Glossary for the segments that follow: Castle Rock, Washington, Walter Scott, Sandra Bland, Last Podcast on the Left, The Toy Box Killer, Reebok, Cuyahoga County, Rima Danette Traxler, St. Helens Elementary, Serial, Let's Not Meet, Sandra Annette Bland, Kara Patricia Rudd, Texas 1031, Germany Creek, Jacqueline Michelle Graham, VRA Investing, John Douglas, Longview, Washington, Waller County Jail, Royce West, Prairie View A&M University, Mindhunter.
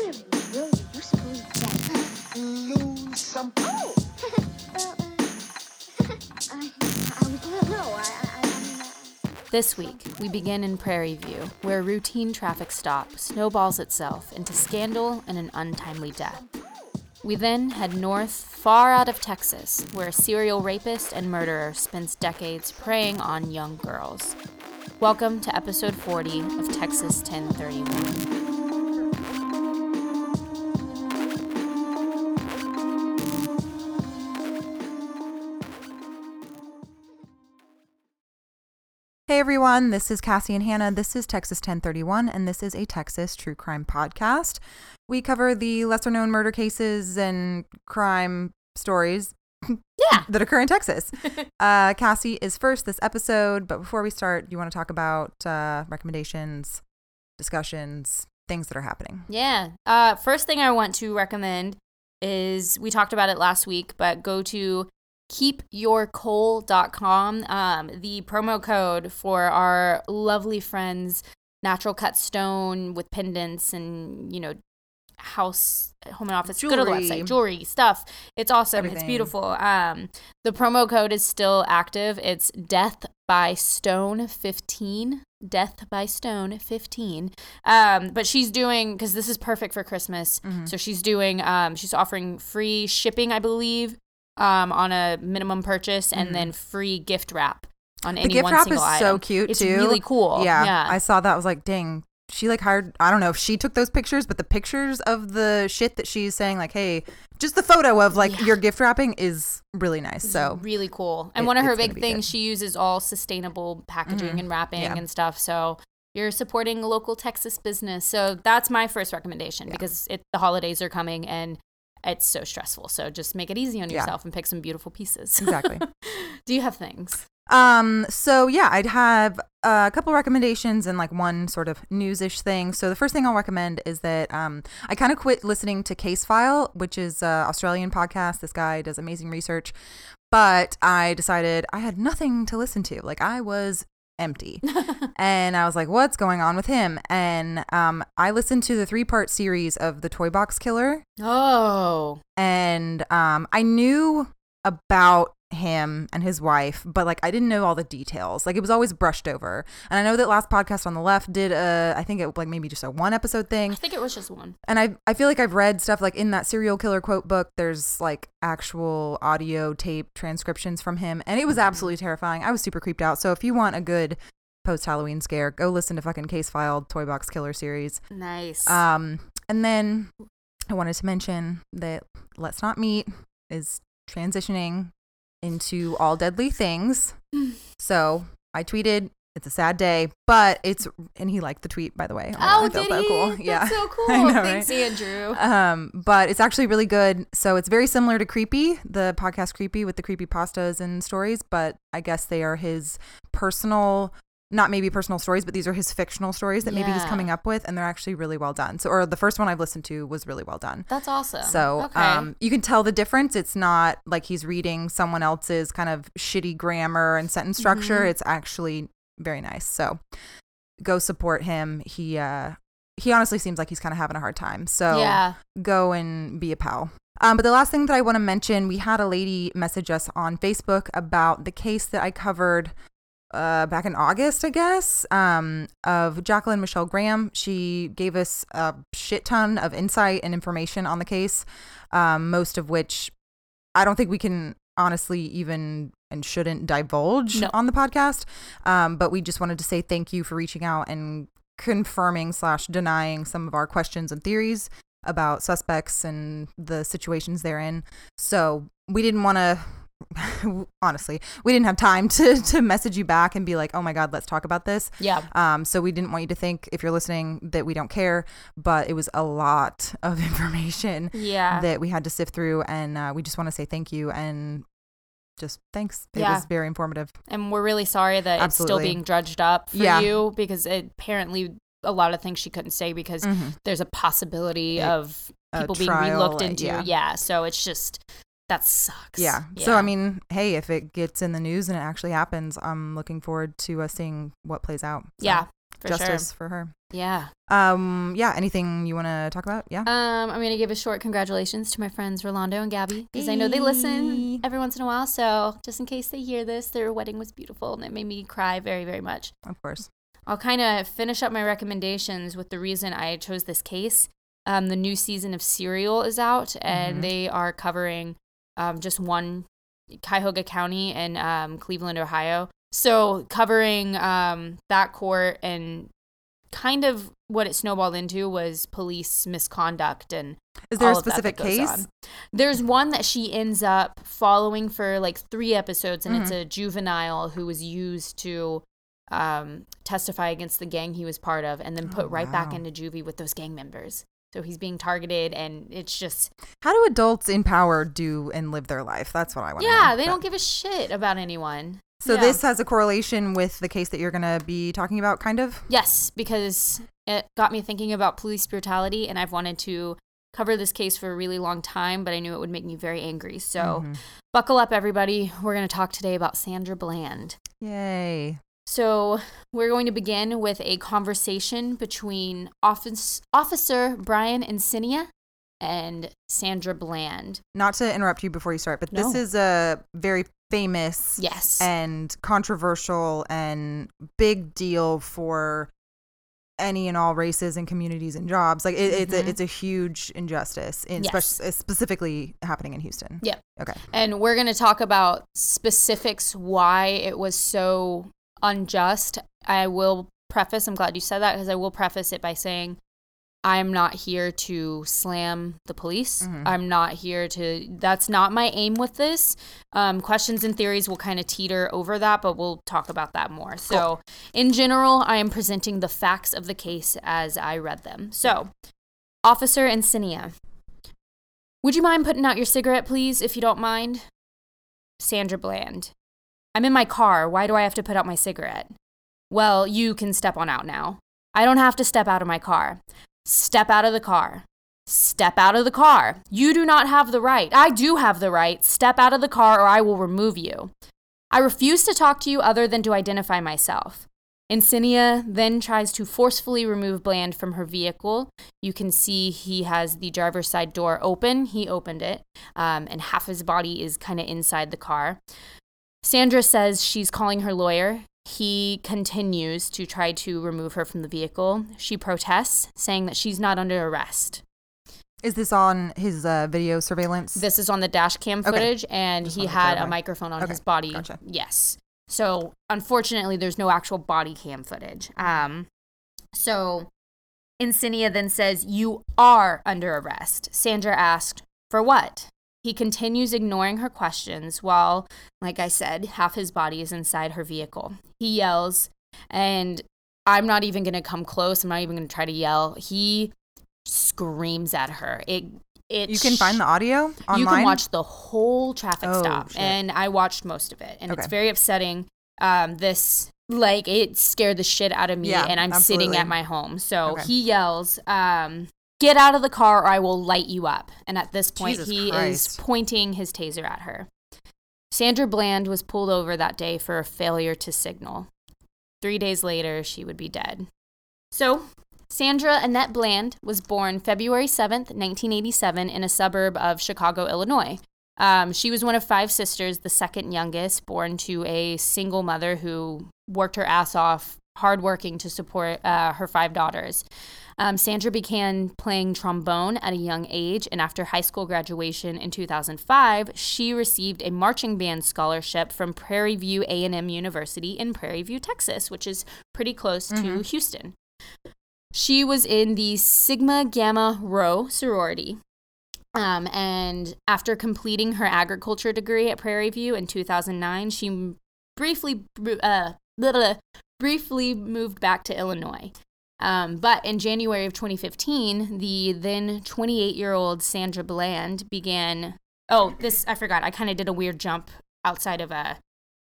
Where were you supposed to lose something? Oh! This week, we begin in Prairie View, where a routine traffic stop snowballs itself into scandal and an untimely death. We then head north, far out of Texas, where a serial rapist and murderer spends decades preying on young girls. Welcome to episode 40 of Texas 1031. Hey everyone, this is Cassie and Hannah. This is Texas 1031, and this is a Texas true crime podcast. We cover the lesser known murder cases and crime stories that occur in Texas. Cassie is first this episode, but before we start, you want to talk about recommendations, discussions, things that are happening. Yeah. First thing I want to recommend is, we talked about it last week, but go to Keepyourcoal.com. The promo code for our lovely friends, natural cut stone with pendants and, you know, house, home and office, jewelry. Go to the website, jewelry, stuff. It's awesome. Everything. It's beautiful. The promo code is still active. It's Death by Stone 15. Death by Stone 15. But she's doing, because this is perfect for Christmas. Mm-hmm. So she's doing, she's offering free shipping, I believe, on a minimum purchase, and then free gift wrap on any one single item. The gift wrap is so cute, too. It's really cool. Yeah. I saw that. I was like, dang, she like hired, I don't know if she took those pictures, but the pictures of the shit that she's saying, like, hey, just the photo of like your gift wrapping is really nice. So really cool. And one of her big things, she uses all sustainable packaging and wrapping and stuff. So you're supporting local Texas business. So that's my first recommendation, because the holidays are coming and it's so stressful. So just make it easy on yourself and pick some beautiful pieces. Exactly. Do you have things? So I'd have a couple recommendations and like one sort of news-ish thing. So the first thing I'll recommend is that I kind of quit listening to Case File, which is an Australian podcast. This guy does amazing research. But I decided I had nothing to listen to. Like, I was empty. And I was like, what's going on with him? And I listened to the 3-part series of The Toy Box Killer. Oh. And I knew about him and his wife, but like I didn't know all the details. Like, it was always brushed over. And I know that Last Podcast on the Left did I think it like maybe just a 1-episode thing. I think it was just one. And I feel like I've read stuff like in that serial killer quote book, there's like actual audio tape transcriptions from him, and it was absolutely terrifying. I was super creeped out. So if you want a good post-Halloween scare, go listen to fucking Case File Toy Box Killer series. Nice. And then I wanted to mention that Let's Not Meet is transitioning into All Deadly Things. So I tweeted, it's a sad day, but it's, and he liked the tweet, by the way. Oh, did he? Cool. That's so cool. I know, thanks, right? Andrew. But it's actually really good. So it's very similar to Creepy, the podcast Creepy, with the creepy pastas and stories, but I guess they are his personal, not maybe personal stories, but these are his fictional stories that maybe he's coming up with, and they're actually really well done. So, or the first one I've listened to was really well done. That's awesome. So you can tell the difference. It's not like he's reading someone else's kind of shitty grammar and sentence structure. It's actually very nice. So go support him. He honestly seems like he's kind of having a hard time. So go and be a pal. But the last thing that I want to mention, we had a lady message us on Facebook about the case that I covered back in August, I guess, of Jacqueline Michelle Graham. She gave us a shit ton of insight and information on the case, most of which I don't think we can honestly even and shouldn't divulge on the podcast. But we just wanted to say thank you for reaching out and confirming / denying some of our questions and theories about suspects and the situations they're in. So we didn't want to, honestly, we didn't have time to message you back and be like, oh my God, let's talk about this. So we didn't want you to think, if you're listening, that we don't care, but it was a lot of information that we had to sift through, and we just want to say thank you and just thanks. It was very informative, and we're really sorry that it's still being dredged up for you, because apparently a lot of things she couldn't say because there's a possibility of people being relooked into. So it's just, that sucks. Yeah. So, I mean, hey, if it gets in the news and it actually happens, I'm looking forward to seeing what plays out. So. Yeah. For justice for her. Yeah. Yeah. Anything you want to talk about? Yeah. I'm going to give a short congratulations to my friends Rolando and Gabby because I know they listen every once in a while. So just in case they hear this, their wedding was beautiful and it made me cry very, very much. Of course. I'll kind of finish up my recommendations with the reason I chose this case. The new season of Serial is out and they are covering just one Cuyahoga County and Cleveland, Ohio. So covering that court and kind of what it snowballed into was police misconduct. And is there a specific case? There's one that she ends up following for like 3 episodes, and it's a juvenile who was used to testify against the gang he was part of and then put back into juvie with those gang members. So he's being targeted, and it's just... How do adults in power do and live their life? That's what I want to know. Yeah, they don't give a shit about anyone. So this has a correlation with the case that you're going to be talking about, kind of? Yes, because it got me thinking about police brutality, and I've wanted to cover this case for a really long time, but I knew it would make me very angry. So buckle up, everybody. We're going to talk today about Sandra Bland. Yay. So we're going to begin with a conversation between Officer Brian Encinia and Sandra Bland. Not to interrupt you before you start, but this is a very famous and controversial and big deal for any and all races and communities and jobs. Like it's a huge injustice, in specifically happening in Houston. Yep. Okay. And we're going to talk about specifics why it was so unjust. I will preface, I'm glad you said that, because I will preface it by saying I'm not here to slam the police. I'm not here to, that's not my aim with this. Questions and theories will kind of teeter over that, but we'll talk about that more. Cool. So in general, I am presenting the facts of the case as I read them. So Officer Encinia, would you mind putting out your cigarette, please, if you don't mind? Sandra Bland, I'm in my car. Why do I have to put out my cigarette? Well, you can step on out now. I don't have to step out of my car. Step out of the car. Step out of the car. You do not have the right. I do have the right. Step out of the car or I will remove you. I refuse to talk to you other than to identify myself. Encinia then tries to forcefully remove Bland from her vehicle. You can see he has the driver's side door open. He opened it, and half his body is kind of inside the car. Sandra says she's calling her lawyer. He continues to try to remove her from the vehicle. She protests, saying that she's not under arrest. Is this on his video surveillance? This is on the dash cam footage, and he had a microphone on his body. Gotcha. Yes. So, unfortunately, there's no actual body cam footage. So, Encinia then says, you are under arrest. Sandra asked, for what? He continues ignoring her questions while, like I said, half his body is inside her vehicle. He yells, and I'm not even going to come close. I'm not even going to try to yell. He screams at her. You can find the audio online? You can watch the whole traffic stop, shit. And I watched most of it, and it's very upsetting. It scared the shit out of me, and I'm sitting at my home. So he yells, get out of the car or I will light you up. And at this point, is pointing his taser at her. Sandra Bland was pulled over that day for a failure to signal. 3 days later, she would be dead. So, Sandra Annette Bland was born February 7th, 1987, in a suburb of Chicago, Illinois. She was one of 5 sisters, the second youngest, born to a single mother who worked her ass off, hardworking to support her 5 daughters. Sandra began playing trombone at a young age, and after high school graduation in 2005, she received a marching band scholarship from Prairie View A&M University in Prairie View, Texas, which is pretty close to Houston. She was in the Sigma Gamma Rho sorority, and after completing her agriculture degree at Prairie View in 2009, she briefly moved back to Illinois. But in January of 2015, the then 28-year-old Sandra Bland began, I forgot. I kind of did a weird jump outside of a,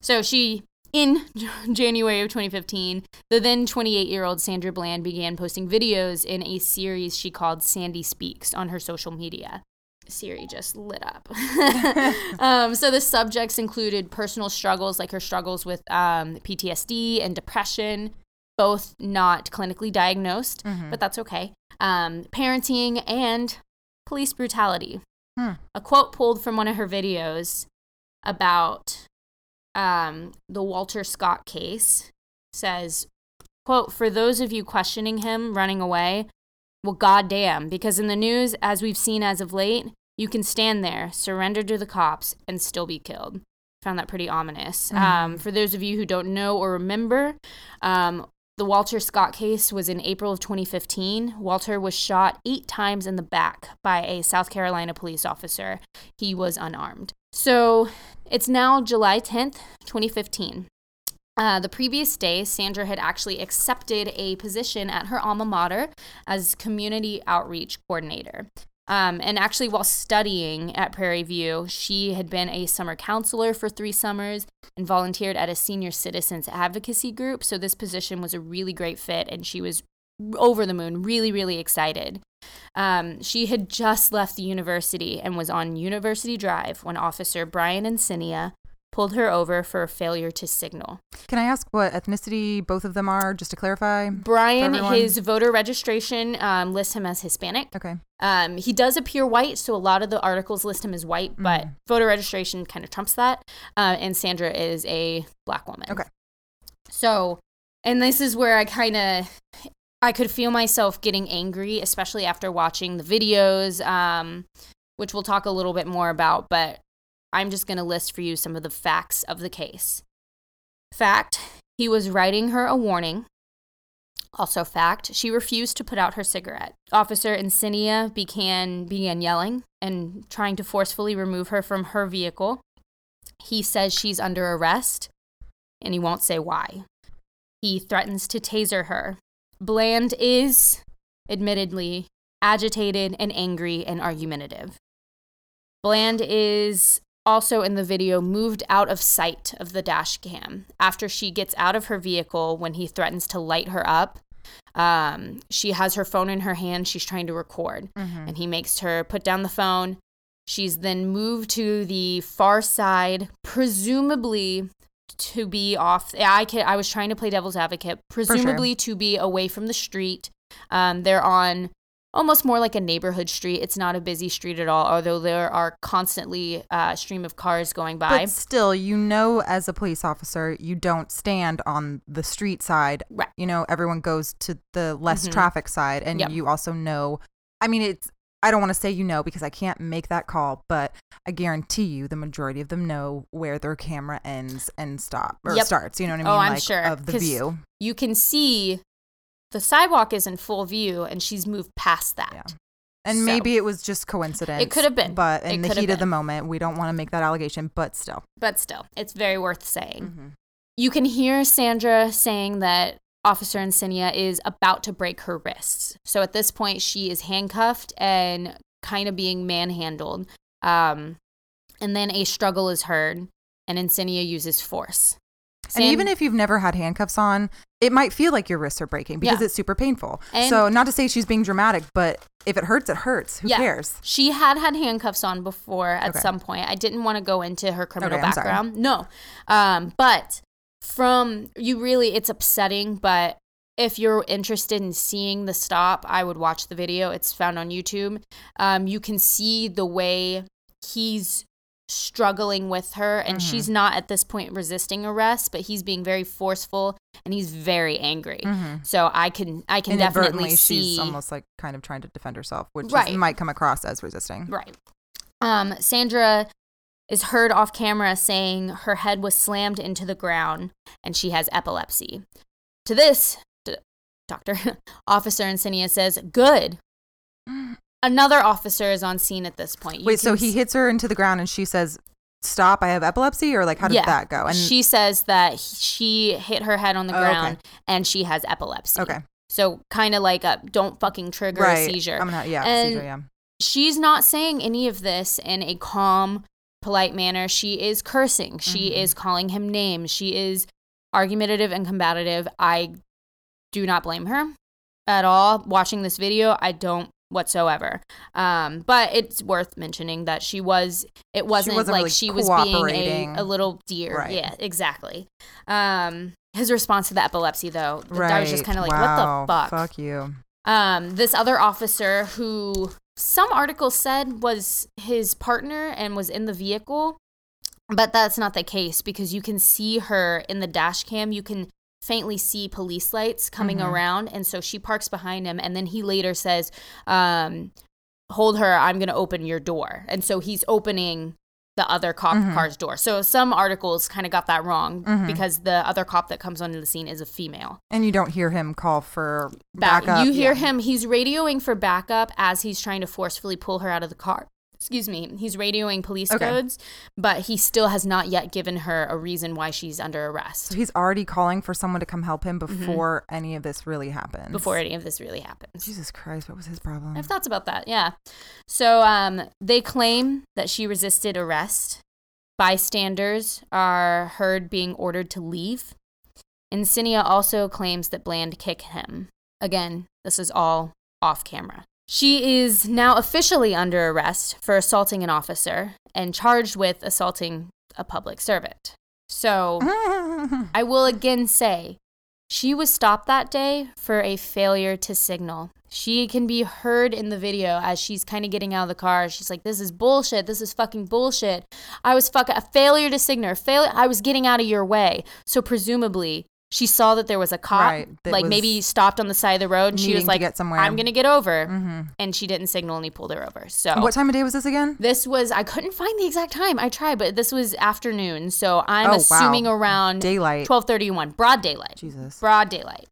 so she, in January of 2015, the then 28-year-old Sandra Bland began posting videos in a series she called Sandy Speaks on her social media. Siri just lit up. So the subjects included personal struggles, like her struggles with PTSD and depression, both not clinically diagnosed, but that's okay. Parenting and police brutality. A quote pulled from one of her videos about the Walter Scott case says, quote, "For those of you questioning him running away, well, goddamn, because in the news, as we've seen as of late, you can stand there, surrender to the cops, and still be killed." Found that pretty ominous. For those of you who don't know or remember, the Walter Scott case was in April of 2015. Walter was shot 8 times in the back by a South Carolina police officer. He was unarmed. So it's now July 10th, 2015. The previous day, Sandra had actually accepted a position at her alma mater as community outreach coordinator. And actually, while studying at Prairie View, she had been a summer counselor for 3 summers and volunteered at a senior citizens advocacy group. So this position was a really great fit, and she was over the moon, really, really excited. She had just left the university and was on University Drive when Officer Brian Encinia pulled her over for a failure to signal. Can I ask what ethnicity both of them are, just to clarify? Brian, his voter registration lists him as Hispanic. Okay. He does appear white, so a lot of the articles list him as white, but voter registration kind of trumps that. And Sandra is a black woman. Okay. So, and this is where I could feel myself getting angry, especially after watching the videos, which we'll talk a little bit more about, but I'm just going to list for you some of the facts of the case. Fact, he was writing her a warning. Also fact, she refused to put out her cigarette. Officer Encinia began yelling and trying to forcefully remove her from her vehicle. He says she's under arrest, and he won't say why. He threatens to taser her. Bland is, admittedly, agitated and angry and argumentative. Bland is also in the video moved out of sight of the dash cam after she gets out of her vehicle when he threatens to light her up. She has her phone in her hand. She's trying to record, and he makes her put down the phone. She's then moved to the far side, presumably to be off. I was trying to play devil's advocate, presumably to be away from the street. They're on almost more like a neighborhood street. It's not a busy street at all, although there are constantly stream of cars going by. But still, as a police officer, you don't stand on the street side. Right. Everyone goes to the less traffic side. And you also know, I don't want to say because I can't make that call, but I guarantee you the majority of them know where their camera ends and starts. You know what I mean? Oh, I'm sure. Of the view. You can see the sidewalk is in full view, and she's moved past that. Yeah. And so, maybe it was just coincidence. It could have been. But in the heat of the moment, we don't want to make that allegation, but still, it's very worth saying. You can hear Sandra saying that Officer Encinia is about to break her wrists. So at this point, she is handcuffed and kind of being manhandled. And then a struggle is heard, and Encinia uses force. And even if you've never had handcuffs on, it might feel like your wrists are breaking because it's super painful. And so not to say she's being dramatic, but if it hurts, it hurts. Who cares? She had handcuffs on before at some point. I didn't want to go into her criminal background. No. But it's upsetting. But if you're interested in seeing the stop, I would watch the video. It's found on YouTube. You can see the way he's struggling with her, and she's not at this point resisting arrest, but he's being very forceful and he's very angry. So I can definitely see she's almost like kind of trying to defend herself, which might come across as resisting. Sandra is heard off camera saying her head was slammed into the ground and she has epilepsy. To this, Officer Encinia says, "Good." Another officer is on scene at this point. Wait, so he hits her into the ground and she says, "Stop, I have epilepsy," or how did that go? And she says that she hit her head on the ground and she has epilepsy. Okay. So kind of like a don't fucking trigger a seizure. She's not saying any of this in a calm, polite manner. She is cursing. She is calling him names. She is argumentative and combative. I do not blame her at all. Watching this video, I don't whatsoever. But it's worth mentioning that it wasn't like really she was being a little deer. Right. Yeah, exactly. His response to the epilepsy, though, I was just kind of like, wow, what the fuck? Fuck you. This other officer who some articles said was his partner and was in the vehicle, but that's not the case because you can see her in the dash cam. You can faintly see police lights coming around, and so she parks behind him, and then he later says, hold her, I'm going to open your door. And so he's opening the other cop car's door. So some articles kind of got that wrong because the other cop that comes onto the scene is a female. And you don't hear him call for backup. You hear him. He's radioing for backup as he's trying to forcefully pull her out of the car. Excuse me. He's radioing police codes, but he still has not yet given her a reason why she's under arrest. So he's already calling for someone to come help him before any of this really happens. Before any of this really happens. Jesus Christ, what was his problem? I have thoughts about that, yeah. So they claim that she resisted arrest. Bystanders are heard being ordered to leave. Encinia also claims that Bland kicked him. Again, this is all off camera. She is now officially under arrest for assaulting an officer and charged with assaulting a public servant. So I will again say she was stopped that day for a failure to signal. She can be heard in the video as she's kind of getting out of the car. She's like, this is bullshit. This is fucking bullshit. I was a failure to signal. I was getting out of your way. So presumably she saw that there was a cop, like maybe stopped on the side of the road, and she was like, I'm going to get over. And she didn't signal, and he pulled her over. So what time of day was this again? This was, I couldn't find the exact time. I tried, but this was afternoon. So I'm assuming around daylight, 12:31, broad daylight. Jesus. Broad daylight.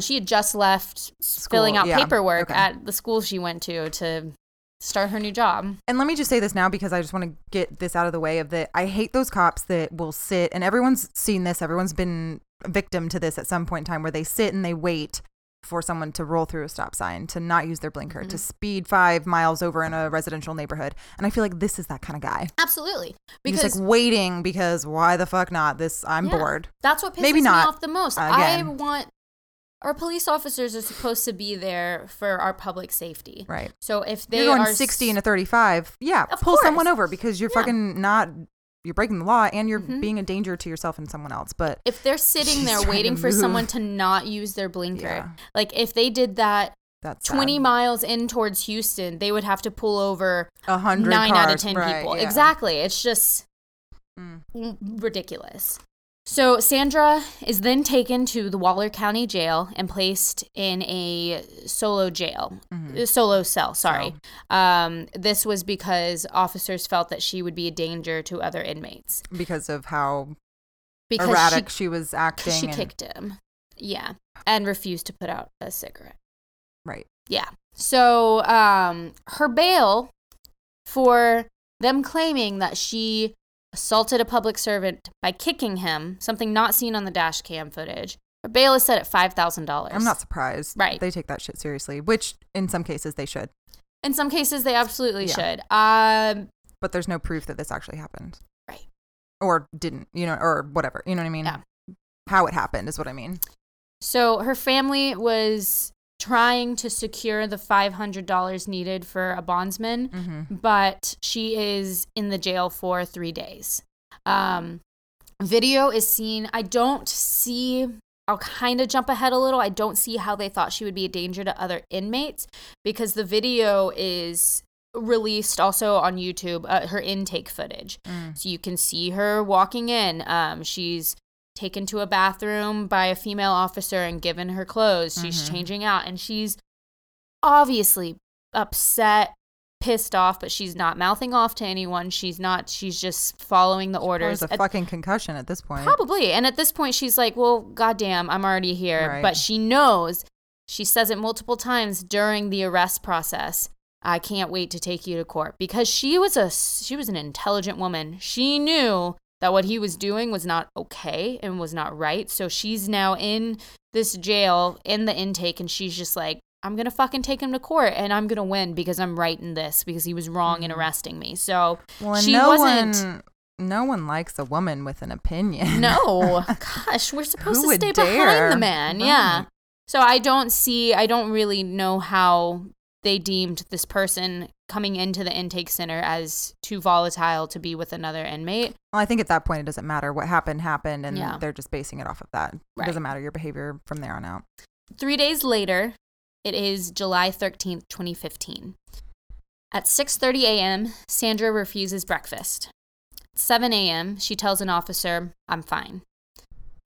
She had just left school, filling out paperwork at the school she went to start her new job. And let me just say this now because I just want to get this out of the way of that. I hate those cops that will sit, and everyone's seen this. Everyone's been victim to this at some point in time, where they sit and they wait for someone to roll through a stop sign, to not use their blinker, to speed 5 miles over in a residential neighborhood. And I feel like this is that kind of guy. Absolutely. Because just like waiting, because why the fuck not? I'm bored. That's what pisses me off the most. Our police officers are supposed to be there for our public safety. Right. So if they are going 60 and a 35, pull someone over because you're fucking not, you're breaking the law and you're being a danger to yourself and someone else. But if they're sitting there waiting for someone to not use their blinker, like if they did that, that's 20 miles in towards Houston, they would have to pull over 100 cars, 9 out of 10 people. Yeah. Exactly. It's just ridiculous. So Sandra is then taken to the Waller County Jail and placed in a solo cell. Sorry. Oh. This was because officers felt that she would be a danger to other inmates. Because of how erratic she was acting. She kicked him. Yeah. And refused to put out a cigarette. Right. Yeah. So her bail for them claiming that she assaulted a public servant by kicking him, something not seen on the dash cam footage. Her bail is set at $5,000. I'm not surprised. Right. They take that shit seriously, which in some cases they should. In some cases they absolutely should. But there's no proof that this actually happened. Right. Or didn't, or whatever. You know what I mean? Yeah. How it happened is what I mean. So her family was trying to secure the $500 needed for a bondsman, but she is in the jail for 3 days. Video is seen. I'll kind of jump ahead a little. I don't see how they thought she would be a danger to other inmates because the video is released also on YouTube, her intake footage. So you can see her walking in. She's taken to a bathroom by a female officer and given her clothes. She's changing out, and she's obviously upset, pissed off, but she's not mouthing off to anyone. She's just following the orders. There's a fucking concussion at this point. Probably. And at this point, she's like, well, goddamn, I'm already here. Right. But she knows, she says it multiple times during the arrest process, I can't wait to take you to court. Because she was an intelligent woman. She knew that what he was doing was not okay and was not right. So she's now in this jail, in the intake, and she's just like, I'm going to fucking take him to court, and I'm going to win because I'm right in this, because he was wrong in arresting me. So no one likes a woman with an opinion. No. Gosh, we're supposed to stay behind the man. Right. Yeah. So I don't really know how they deemed this person coming into the intake center as too volatile to be with another inmate. Well, I think at that point, it doesn't matter. What happened, and they're just basing it off of that. Right. It doesn't matter your behavior from there on out. 3 days later, it is July 13th, 2015. At 6:30 a.m., Sandra refuses breakfast. At 7 a.m., she tells an officer, "I'm fine."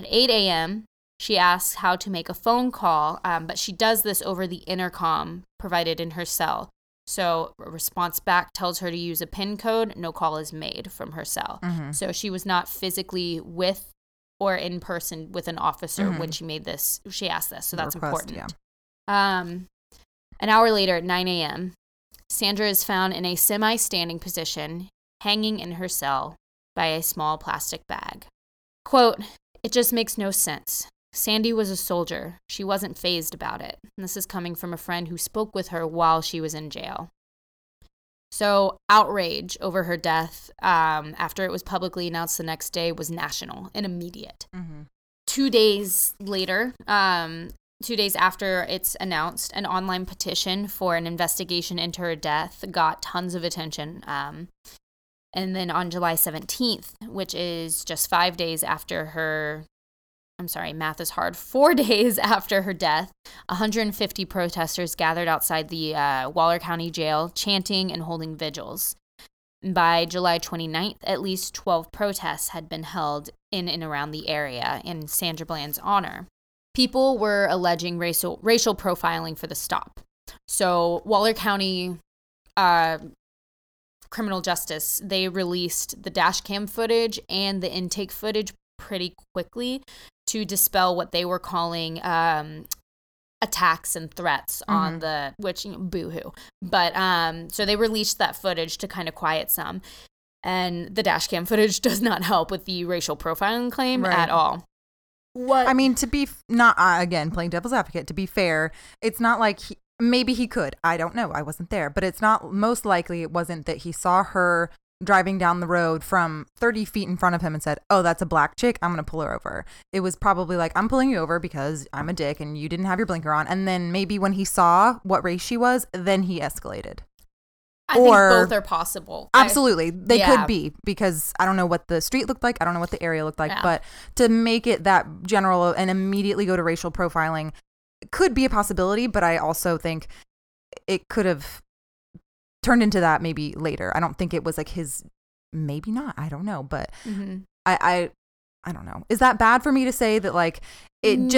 At 8 a.m., she asks how to make a phone call, but she does this over the intercom provided in her cell. So a response back tells her to use a PIN code. No call is made from her cell. Mm-hmm. So she was not physically with or in person with an officer when she made this. She asked this, so that's important. Yeah. An hour later at 9 a.m., Sandra is found in a semi-standing position, hanging in her cell by a small plastic bag. Quote, "It just makes no sense. Sandy was a soldier. She wasn't fazed about it." And this is coming from a friend who spoke with her while she was in jail. So outrage over her death after it was publicly announced the next day was national and immediate. Mm-hmm. 2 days later, 2 days after it's announced, an online petition for an investigation into her death got tons of attention. And then on July 17th, which is just 5 days after her, 4 days after her death, 150 protesters gathered outside the Waller County Jail, chanting and holding vigils. By July 29th, at least 12 protests had been held in and around the area in Sandra Bland's honor. People were alleging racial profiling for the stop. So Waller County Criminal Justice, they released the dash cam footage and the intake footage pretty quickly to dispel what they were calling attacks and threats on the, which, you know, boo-hoo. But so they released that footage to kind of quiet some. And the dash cam footage does not help with the racial profiling claim at all. What? I mean, to be again, playing devil's advocate, to be fair, it's not like maybe he could. I don't know. I wasn't there. But it's not, most likely it wasn't that he saw her driving down the road from 30 feet in front of him and said, "Oh, that's a black chick. I'm going to pull her over." It was probably like, "I'm pulling you over because I'm a dick and you didn't have your blinker on." And then maybe when he saw what race she was, then he escalated. I think both are possible. Absolutely. They could be, because I don't know what the street looked like. I don't know what the area looked like. Yeah. But to make it that general and immediately go to racial profiling could be a possibility. But I also think it could have turned into that maybe later. I don't think it was like his, maybe not. I don't know. But I don't know. Is that bad for me to say that, like, it's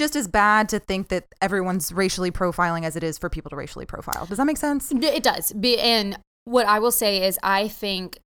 just as bad to think that everyone's racially profiling as it is for people to racially profile? Does that make sense? It does. And what I will say is I think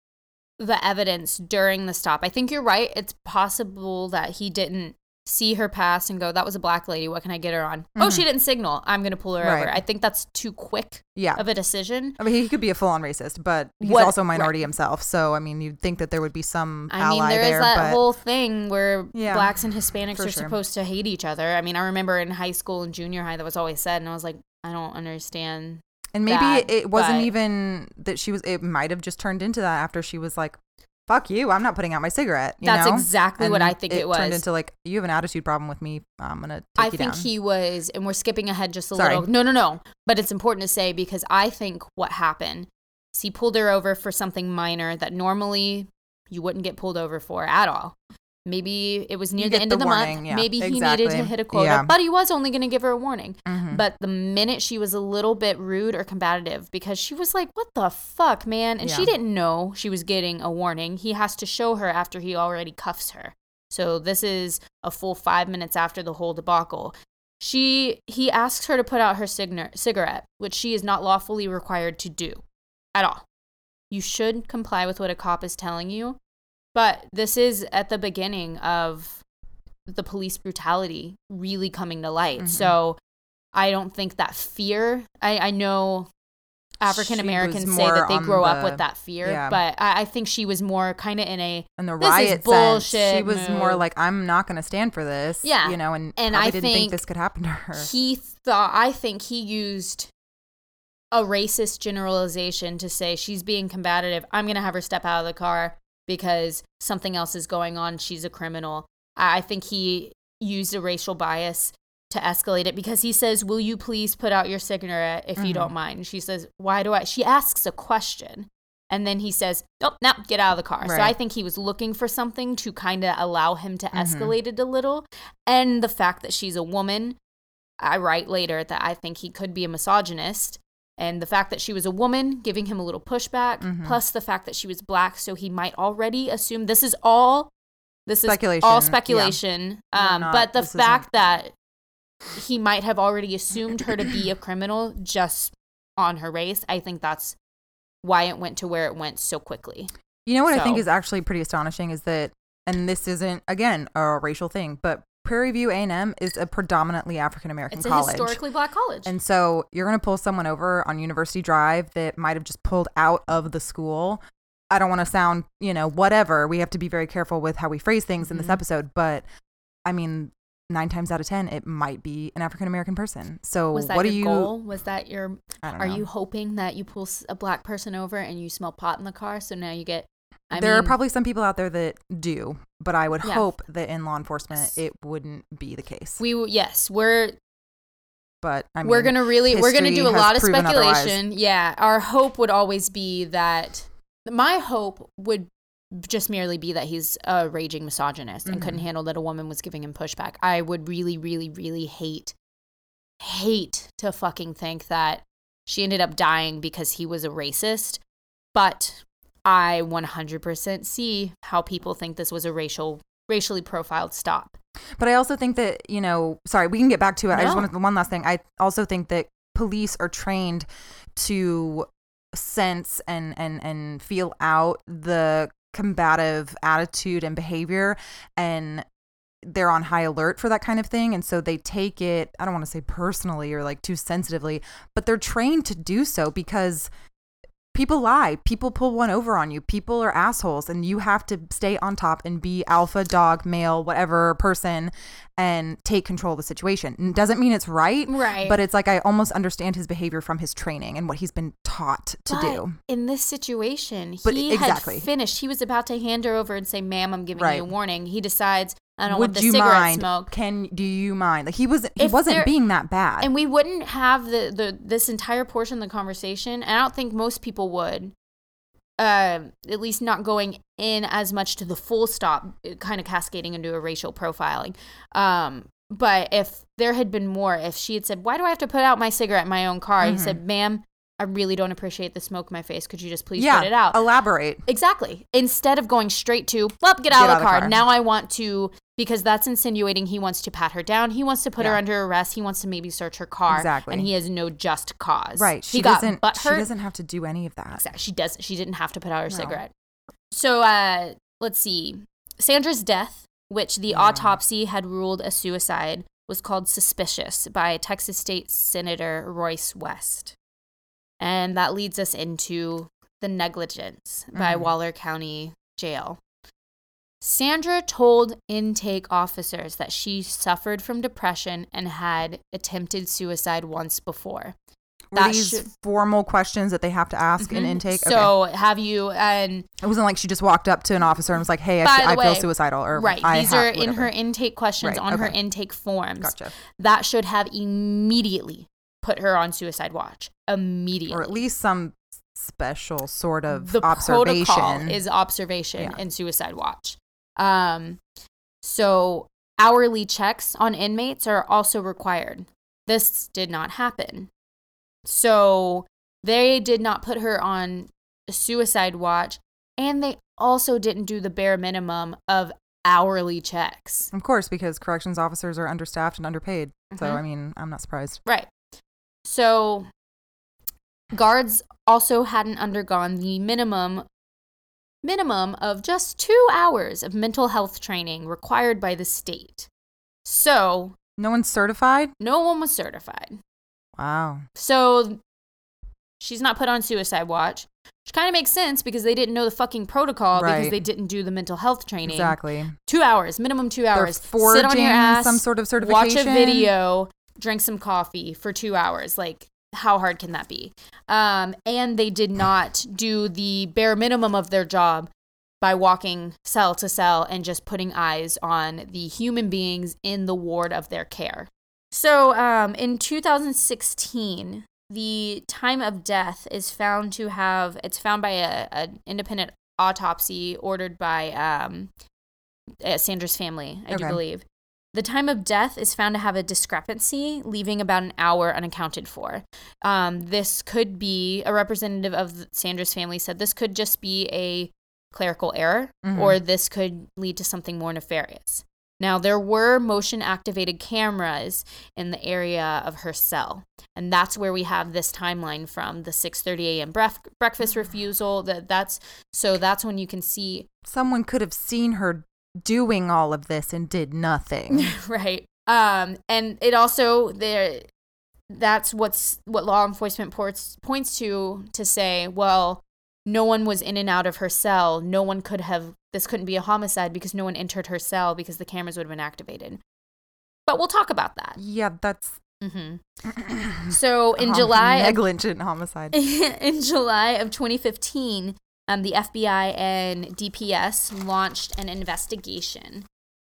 the evidence during the stop, I think you're right. It's possible that he didn't see her pass and go, "That was a black lady. What can I get her on?" Mm-hmm. "Oh, she didn't signal. I'm going to pull her over." I think that's too quick of a decision. I mean, he could be a full-on racist, but he's also a minority himself. So, I mean, you'd think that there would be some ally there. I mean, there is that whole thing where blacks and Hispanics are supposed to hate each other. I mean, I remember in high school and junior high that was always said, and I was like, I don't understand. And maybe it wasn't even that she was – it might have just turned into that after she was like, "Fuck you, I'm not putting out my cigarette." That's exactly what I think it was. It turned into like, "You have an attitude problem with me. I'm going to take you down." I think he was, and we're skipping ahead just a little. No. But it's important to say, because I think what happened is he pulled her over for something minor that normally you wouldn't get pulled over for at all. Maybe it was near the end of the month. Yeah, maybe he needed to hit a quota, but he was only going to give her a warning. Mm-hmm. But the minute she was a little bit rude or combative, because she was like, "What the fuck, man?" And she didn't know she was getting a warning. He has to show her after he already cuffs her. So this is a full 5 minutes after the whole debacle. He asks her to put out her cigarette, which she is not lawfully required to do at all. You should comply with what a cop is telling you. But this is at the beginning of the police brutality really coming to light. Mm-hmm. So I don't think that fear, I know African-Americans say that they grow up with that fear, but I think she was more kind of in a, in the riot sense, she was more like, "I'm not going to stand for this." Yeah. You know, and I didn't think this could happen to her. I think he used a racist generalization to say, "She's being combative. I'm going to have her step out of the car because something else is going on. She's a criminal." I think he used a racial bias to escalate it because he says, will you please put out your cigarette if you don't mind? And she says, why do I? She asks a question. And then he says, oh, no, get out of the car. Right. So I think he was looking for something to kind of allow him to escalate it a little. And the fact that she's a woman, I write later that I think he could be a misogynist. And the fact that she was a woman, giving him a little pushback, plus the fact that she was black. So he might already assume this is all speculation. Yeah. But the fact that he might have already assumed her to be a criminal just on her race, I think that's why it went to where it went so quickly. You know what I think is actually pretty astonishing is that, and this isn't, again, a racial thing, but Prairie View A&M is a predominantly African-American college. It's a historically black college. And so you're going to pull someone over on University Drive that might have just pulled out of the school. I don't want to sound, whatever. We have to be very careful with how we phrase things in this episode. But, 9 times out of 10, it might be an African-American person. So what do you... Was that your goal? Are you hoping that you pull a black person over and you smell pot in the car? So now you get... There are probably some people out there that do, but I would hope that in law enforcement it wouldn't be the case. We're going to do a lot of speculation. Otherwise. Yeah, our hope would always be that my hope would just merely be that he's a raging misogynist and couldn't handle that a woman was giving him pushback. I would really, really, really hate to fucking think that she ended up dying because he was a racist, but I 100% see how people think this was a racially profiled stop. But I also think that, sorry, we can get back to it. No. I just wanted one last thing. I also think that police are trained to sense and feel out the combative attitude and behavior, and they're on high alert for that kind of thing. And so they take it, I don't want to say personally or too sensitively, but they're trained to do so because people lie. People pull one over on you. People are assholes, and you have to stay on top and be alpha dog, male, whatever person, and take control of the situation. It doesn't mean it's right, but it's I almost understand his behavior from his training and what he's been taught to do. In this situation, had finished. He was about to hand her over and say, "Ma'am, I'm giving you a warning." He decides, "I don't want the cigarette smoke. Do you mind?" He wasn't being that bad. And we wouldn't have this entire portion of the conversation. And I don't think most people would, at least not going in as much to the full stop, kind of cascading into a racial profiling. But if there had been more, if she had said, "Why do I have to put out my cigarette in my own car?" He said, "Ma'am, I really don't appreciate the smoke in my face. Could you just please put it out?" Elaborate. Exactly. Instead of going straight to, get out of the car. Now I want to, because that's insinuating he wants to pat her down. He wants to put her under arrest. He wants to maybe search her car. Exactly. And he has no just cause. Right. She doesn't have to do any of that. Exactly. She didn't have to put out her cigarette. So let's see. Sandra's death, which the autopsy had ruled a suicide, was called suspicious by Texas State Senator Royce West. And that leads us into the negligence by Waller County Jail. Sandra told intake officers that she suffered from depression and had attempted suicide once before. Were these formal questions that they have to ask in intake? So have you... it wasn't like she just walked up to an officer and was like, "Hey, I feel suicidal." Or, right. These are in her intake questions on her intake forms. Gotcha. That should have immediately put her on suicide watch immediately, or at least some special sort of observation. The protocol is observation and suicide watch. So hourly checks on inmates are also required. This did not happen. So they did not put her on a suicide watch, and they also didn't do the bare minimum of hourly checks. Of course, because corrections officers are understaffed and underpaid. So, I'm not surprised. Right. So guards also hadn't undergone the minimum of just 2 hours of mental health training required by the state. So no one's certified? No one was certified. Wow. So she's not put on suicide watch, which kind of makes sense because they didn't know the fucking protocol because they didn't do the mental health training. Exactly. 2 hours, minimum 2 hours. They're forging sit on your ass, some sort of certification. Watch a video. Drink some coffee for 2 hours. How hard can that be? And they did not do the bare minimum of their job by walking cell to cell and just putting eyes on the human beings in the ward of their care. So in 2016, the time of death is found to have, it's found by an independent autopsy ordered by Sandra's family, I do believe. The time of death is found to have a discrepancy, leaving about an hour unaccounted for. This could be, a representative of Sandra's family said this could just be a clerical error, or this could lead to something more nefarious. Now, there were motion-activated cameras in the area of her cell, and that's where we have this timeline from the 6:30 a.m. breakfast refusal. That's when you can see someone could have seen her doing all of this and did nothing, right? And it also there. That's what law enforcement points to say, well, no one was in and out of her cell. No one could have, this couldn't be a homicide because no one entered her cell because the cameras would have been activated. But we'll talk about that. Yeah, that's. Mm-hmm. So in July. Negligent homicide. In July of 2015, the FBI and DPS launched an investigation.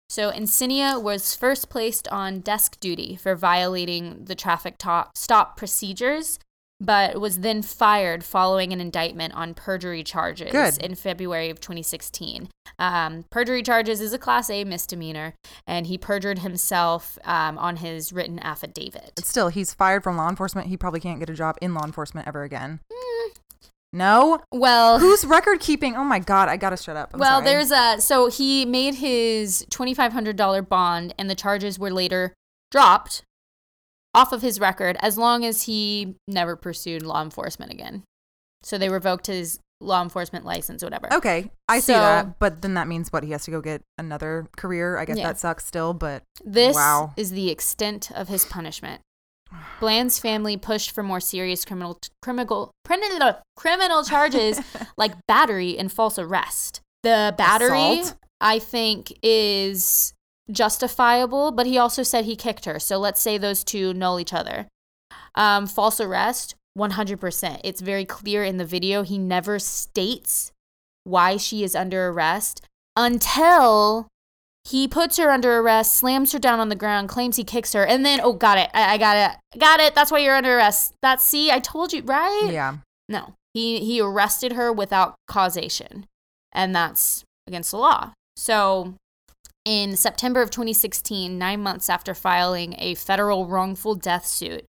So Encinia was first placed on desk duty for violating the traffic stop procedures, but was then fired following an indictment on perjury charges in February of 2016. Perjury charges is a Class A misdemeanor, and he perjured himself on his written affidavit. But still, he's fired from law enforcement. He probably can't get a job in law enforcement ever again. No? Well. Who's record keeping? Oh, my God. I got to shut up. I'm sorry. There's a. So he made his $2,500 bond, and the charges were later dropped off of his record as long as he never pursued law enforcement again. So they revoked his law enforcement license, whatever. Okay, I see that, but then that means what? He has to go get another career. I guess that sucks still, but this is the extent of his punishment. Bland's family pushed for more serious criminal charges like battery and false arrest. The battery, assault? I think, is justifiable, but he also said he kicked her. So let's say those two null each other. False arrest, 100%. It's very clear in the video. He never states why she is under arrest until he puts her under arrest, slams her down on the ground, claims he kicks her, and then, I got it. That's why you're under arrest. I told you, right? Yeah. No, he arrested her without causation, and that's against the law. So in September of 2016, 9 months after filing a federal wrongful death suit,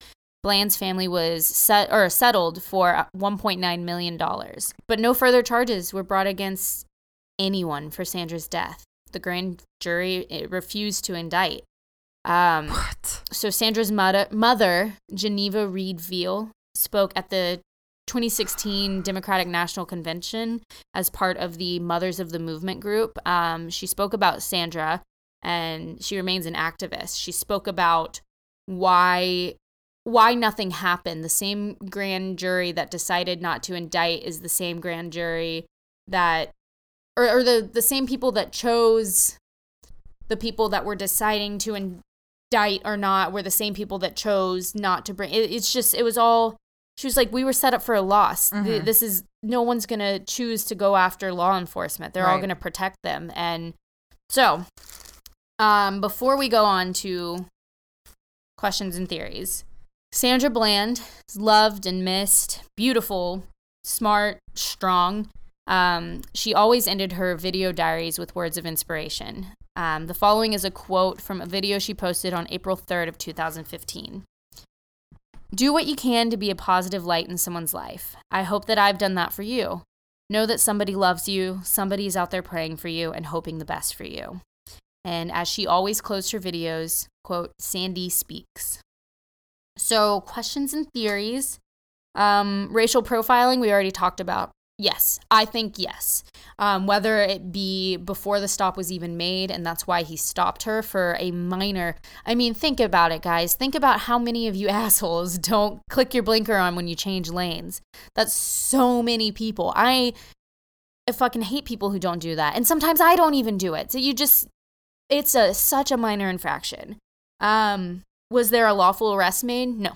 Bland's family was settled for $1.9 million. But no further charges were brought against anyone for Sandra's death. The grand jury refused to indict. What? So Sandra's mother, Geneva Reed Veal, spoke at the 2016 Democratic National Convention as part of the Mothers of the Movement group. She spoke about Sandra, and she remains an activist. She spoke about why nothing happened. The same grand jury that decided not to indict is the same grand jury that, or the same people that chose the people that were deciding to indict or not were the same people that chose not to bring. It was all. She was like, we were set up for a loss. Mm-hmm. This is, no one's going to choose to go after law enforcement. They're all going to protect them. And so before we go on to questions and theories, Sandra Bland is loved and missed, beautiful, smart, strong. She always ended her video diaries with words of inspiration. The following is a quote from a video she posted on April 3rd of 2015. Do what you can to be a positive light in someone's life. I hope that I've done that for you. Know that somebody loves you, somebody's out there praying for you, and hoping the best for you. And as she always closed her videos, quote, Sandy speaks. So questions and theories. Racial profiling, we already talked about. Yes, I think yes. Whether it be before the stop was even made, and that's why he stopped her for a minor. I mean, think about it, guys. Think about how many of you assholes don't click your blinker on when you change lanes. That's so many people. I fucking hate people who don't do that. And sometimes I don't even do it. So it's such a minor infraction. Was there a lawful arrest made? No.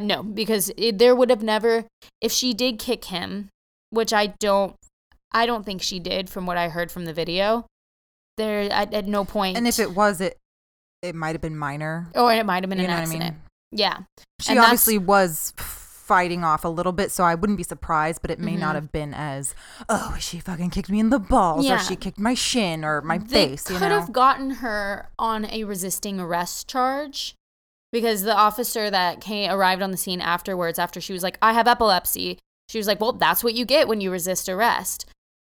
No, because there would have never, if she did kick him, which I don't think she did from what I heard from the video. There, at no point. And if it was, it it might have been minor. Or it might have been an accident. I mean? Yeah. She obviously was fighting off a little bit, so I wouldn't be surprised, but it may not have been as, oh, she fucking kicked me in the balls, or she kicked my shin or my face. They could have gotten her on a resisting arrest charge, because the officer that arrived on the scene afterwards, after she was like, I have epilepsy, she was like, well, that's what you get when you resist arrest.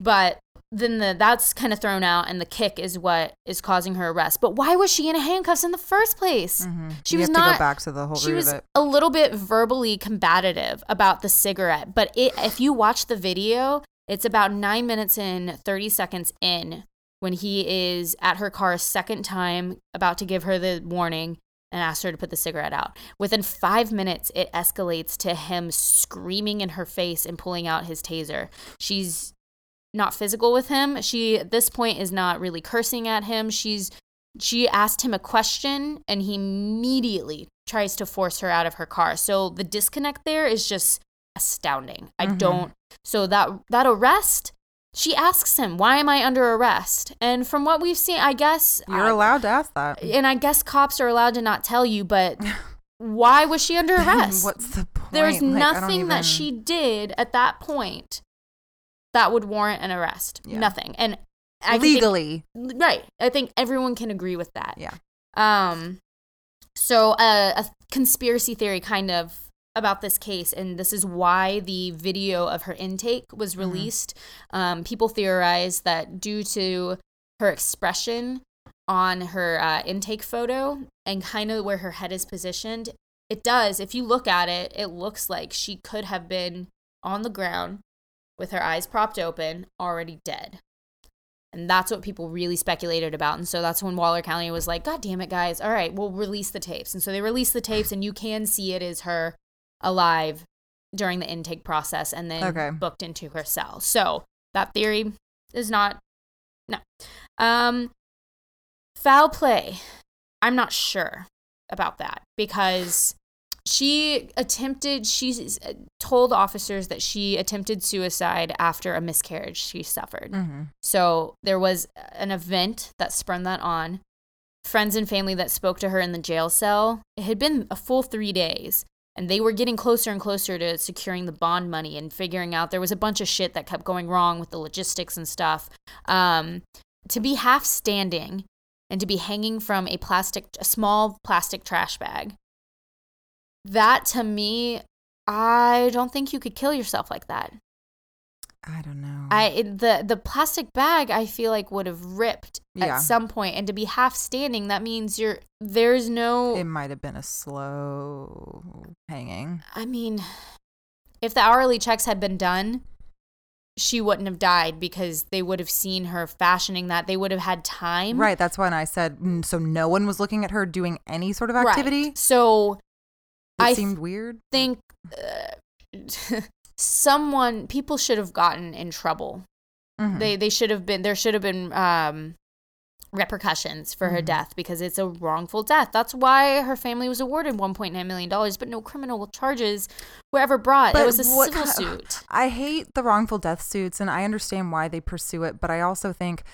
But then that's kind of thrown out, and the kick is what is causing her arrest. But why was she in handcuffs in the first place? Mm-hmm. She was not. To go back to the whole root of it. A little bit verbally combative about the cigarette, but if you watch the video, it's about 9 minutes and 30 seconds in when he is at her car a second time, about to give her the warning and ask her to put the cigarette out. Within 5 minutes, it escalates to him screaming in her face and pulling out his taser. She's not physical with him. She, at this point, is not really cursing at him. She asked him a question, and he immediately tries to force her out of her car. So the disconnect there is just astounding. I don't. So that arrest, she asks him, why am I under arrest? And from what we've seen, I guess you're allowed to ask that. And I guess cops are allowed to not tell you, but why was she under arrest? What's the point? There's nothing that she did at that point that would warrant an arrest. Yeah. Nothing. And legally. Right. I think everyone can agree with that. Yeah. So a conspiracy theory kind of about this case, and this is why the video of her intake was released. People theorize that due to her expression on her intake photo and kind of where her head is positioned, it does. If you look at it, it looks like she could have been on the ground with her eyes propped open, already dead. And that's what people really speculated about. And so that's when Waller County was like, God damn it, guys. All right, we'll release the tapes. And so they released the tapes, and you can see it is her alive during the intake process and then booked into her cell. So that theory is not, no. Foul play. I'm not sure about that, because she told officers that she attempted suicide after a miscarriage she suffered. So there was an event that spurred that on. Friends and family that spoke to her in the jail cell, it had been a full 3 days, and they were getting closer and closer to securing the bond money and figuring out there was a bunch of shit that kept going wrong with the logistics and stuff. To be half standing and to be hanging from a small plastic trash bag, that, to me, I don't think you could kill yourself like that. I don't know. The plastic bag, I feel like, would have ripped at some point. And to be half standing, that means there's no... It might have been a slow hanging. I mean, if the hourly checks had been done, she wouldn't have died, because they would have seen her fashioning that. They would have had time. Right. That's when I said, so no one was looking at her doing any sort of activity? Right. So... It seemed weird. I think people should have gotten in trouble. They should have been, there should have been repercussions for her death, because it's a wrongful death. That's why her family was awarded $1.9 million, but no criminal charges were ever brought. It was a civil suit. I hate the wrongful death suits, and I understand why they pursue it, but I also think,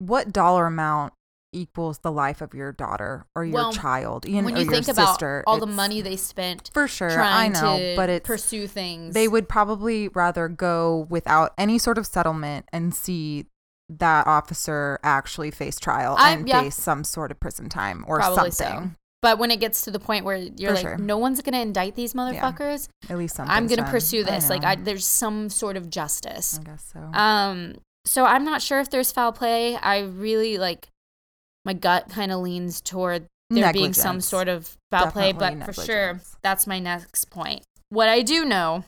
what dollar amount equals the life of your daughter or your child, when you think about sister, all the money they spent for sure trying to pursue things. They would probably rather go without any sort of settlement and see that officer actually face trial and face some sort of prison time or probably something. So. But when it gets to the point where you're no one's going to indict these motherfuckers, at least I'm going to pursue this. There's some sort of justice. I guess so. So I'm not sure if there's foul play. I really my gut kind of leans toward there being some sort of foul play, but negligence. For sure, that's my next point. What I do know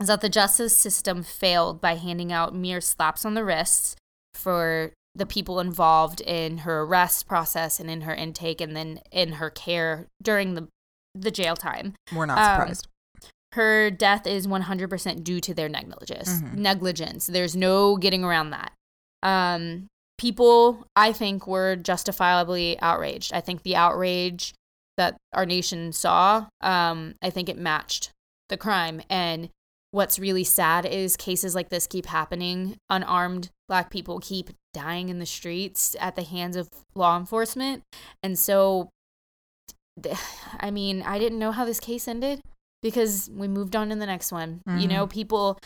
is that the justice system failed by handing out mere slaps on the wrists for the people involved in her arrest process and in her intake and then in her care during the jail time. We're not surprised. Her death is 100% due to their negligence. Negligence. There's no getting around that. People, I think, were justifiably outraged. I think the outrage that our nation saw, I think it matched the crime. And what's really sad is cases like this keep happening. Unarmed Black people keep dying in the streets at the hands of law enforcement. And so, I mean, I didn't know how this case ended because we moved on to the next one. Mm-hmm. You know, people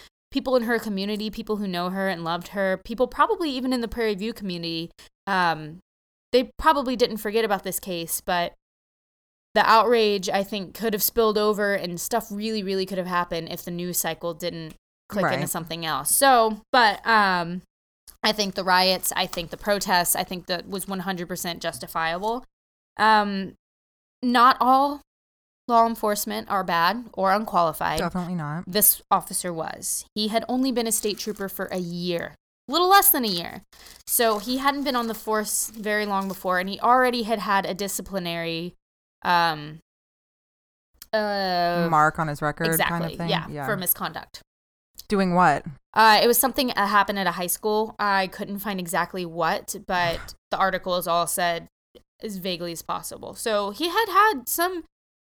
in her community, people who know her and loved her, people probably even in the Prairie View community, they probably didn't forget about this case, but the outrage, I think, could have spilled over and stuff really, really could have happened if the news cycle didn't click into something else. So, but I think the riots, I think the protests, I think that was 100% justifiable. Not all law enforcement are bad or unqualified. Definitely not. This officer was. He had only been a state trooper for a year. Little less than a year. So he hadn't been on the force very long before, and he already had had a disciplinary mark on his record, kind of thing. Yeah, for misconduct. Doing what? It was something that happened at a high school. I couldn't find exactly what, but the article is all said as vaguely as possible. So he had had some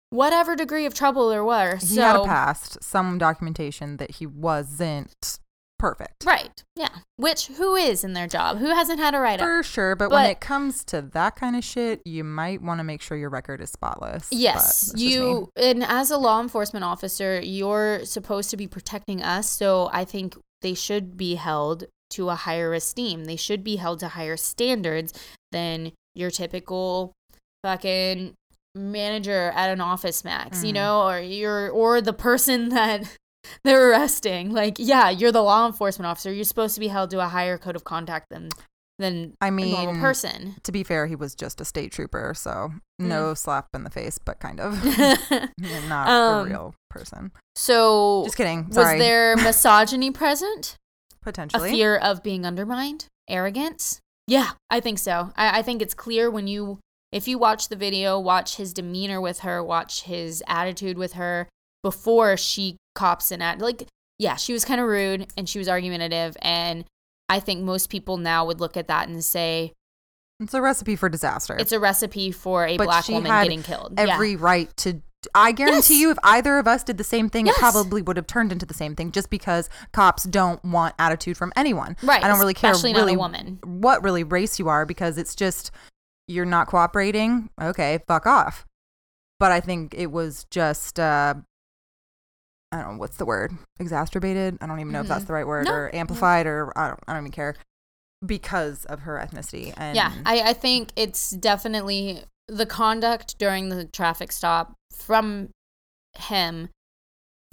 whatever degree of trouble there were. He had a past, some documentation that he wasn't perfect. Right. Yeah. Which, who is in their job? Who hasn't had a write-up? For sure. But when it comes to that kind of shit, you might want to make sure your record is spotless. Yes. You, and as a law enforcement officer, you're supposed to be protecting us. So I think they should be held to a higher esteem. They should be held to higher standards than your typical fucking manager at an office max, you know, or the person that they're arresting. Like, yeah, you're the law enforcement officer. You're supposed to be held to a higher code of conduct than a normal person. To be fair, he was just a state trooper, so no slap in the face, but kind of. Not a real person. So just kidding. Sorry. Was there misogyny present? Potentially. A fear of being undermined? Arrogance? Yeah, I think so. I think it's clear when if you watch the video, watch his demeanor with her, watch his attitude with her before she cops and she was kind of rude and she was argumentative, and I think most people now would look at that and say it's a recipe for disaster. It's a recipe for a Black woman getting killed. Every right to. I guarantee you, if either of us did the same thing, it probably would have turned into the same thing. Just because cops don't want attitude from anyone, right? I don't really care, especially not a woman, what really race you are, because it's just you're not cooperating. Okay, fuck off. But I think it was just. I don't know what's the word, exacerbated. I don't even know if that's the right word, or amplified, or I don't even care, because of her ethnicity. And yeah, I think it's definitely the conduct during the traffic stop from him,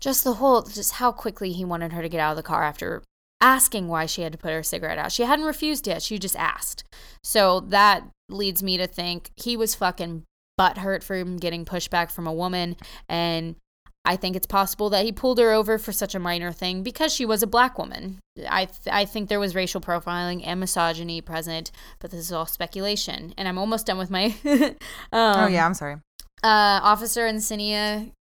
just how quickly he wanted her to get out of the car after asking why she had to put her cigarette out. She hadn't refused yet. She just asked. So that leads me to think he was fucking butthurt from getting pushback from a woman, and I think it's possible that he pulled her over for such a minor thing because she was a Black woman. I think there was racial profiling and misogyny present, but this is all speculation. And I'm almost done with my... I'm sorry. Officer Encinia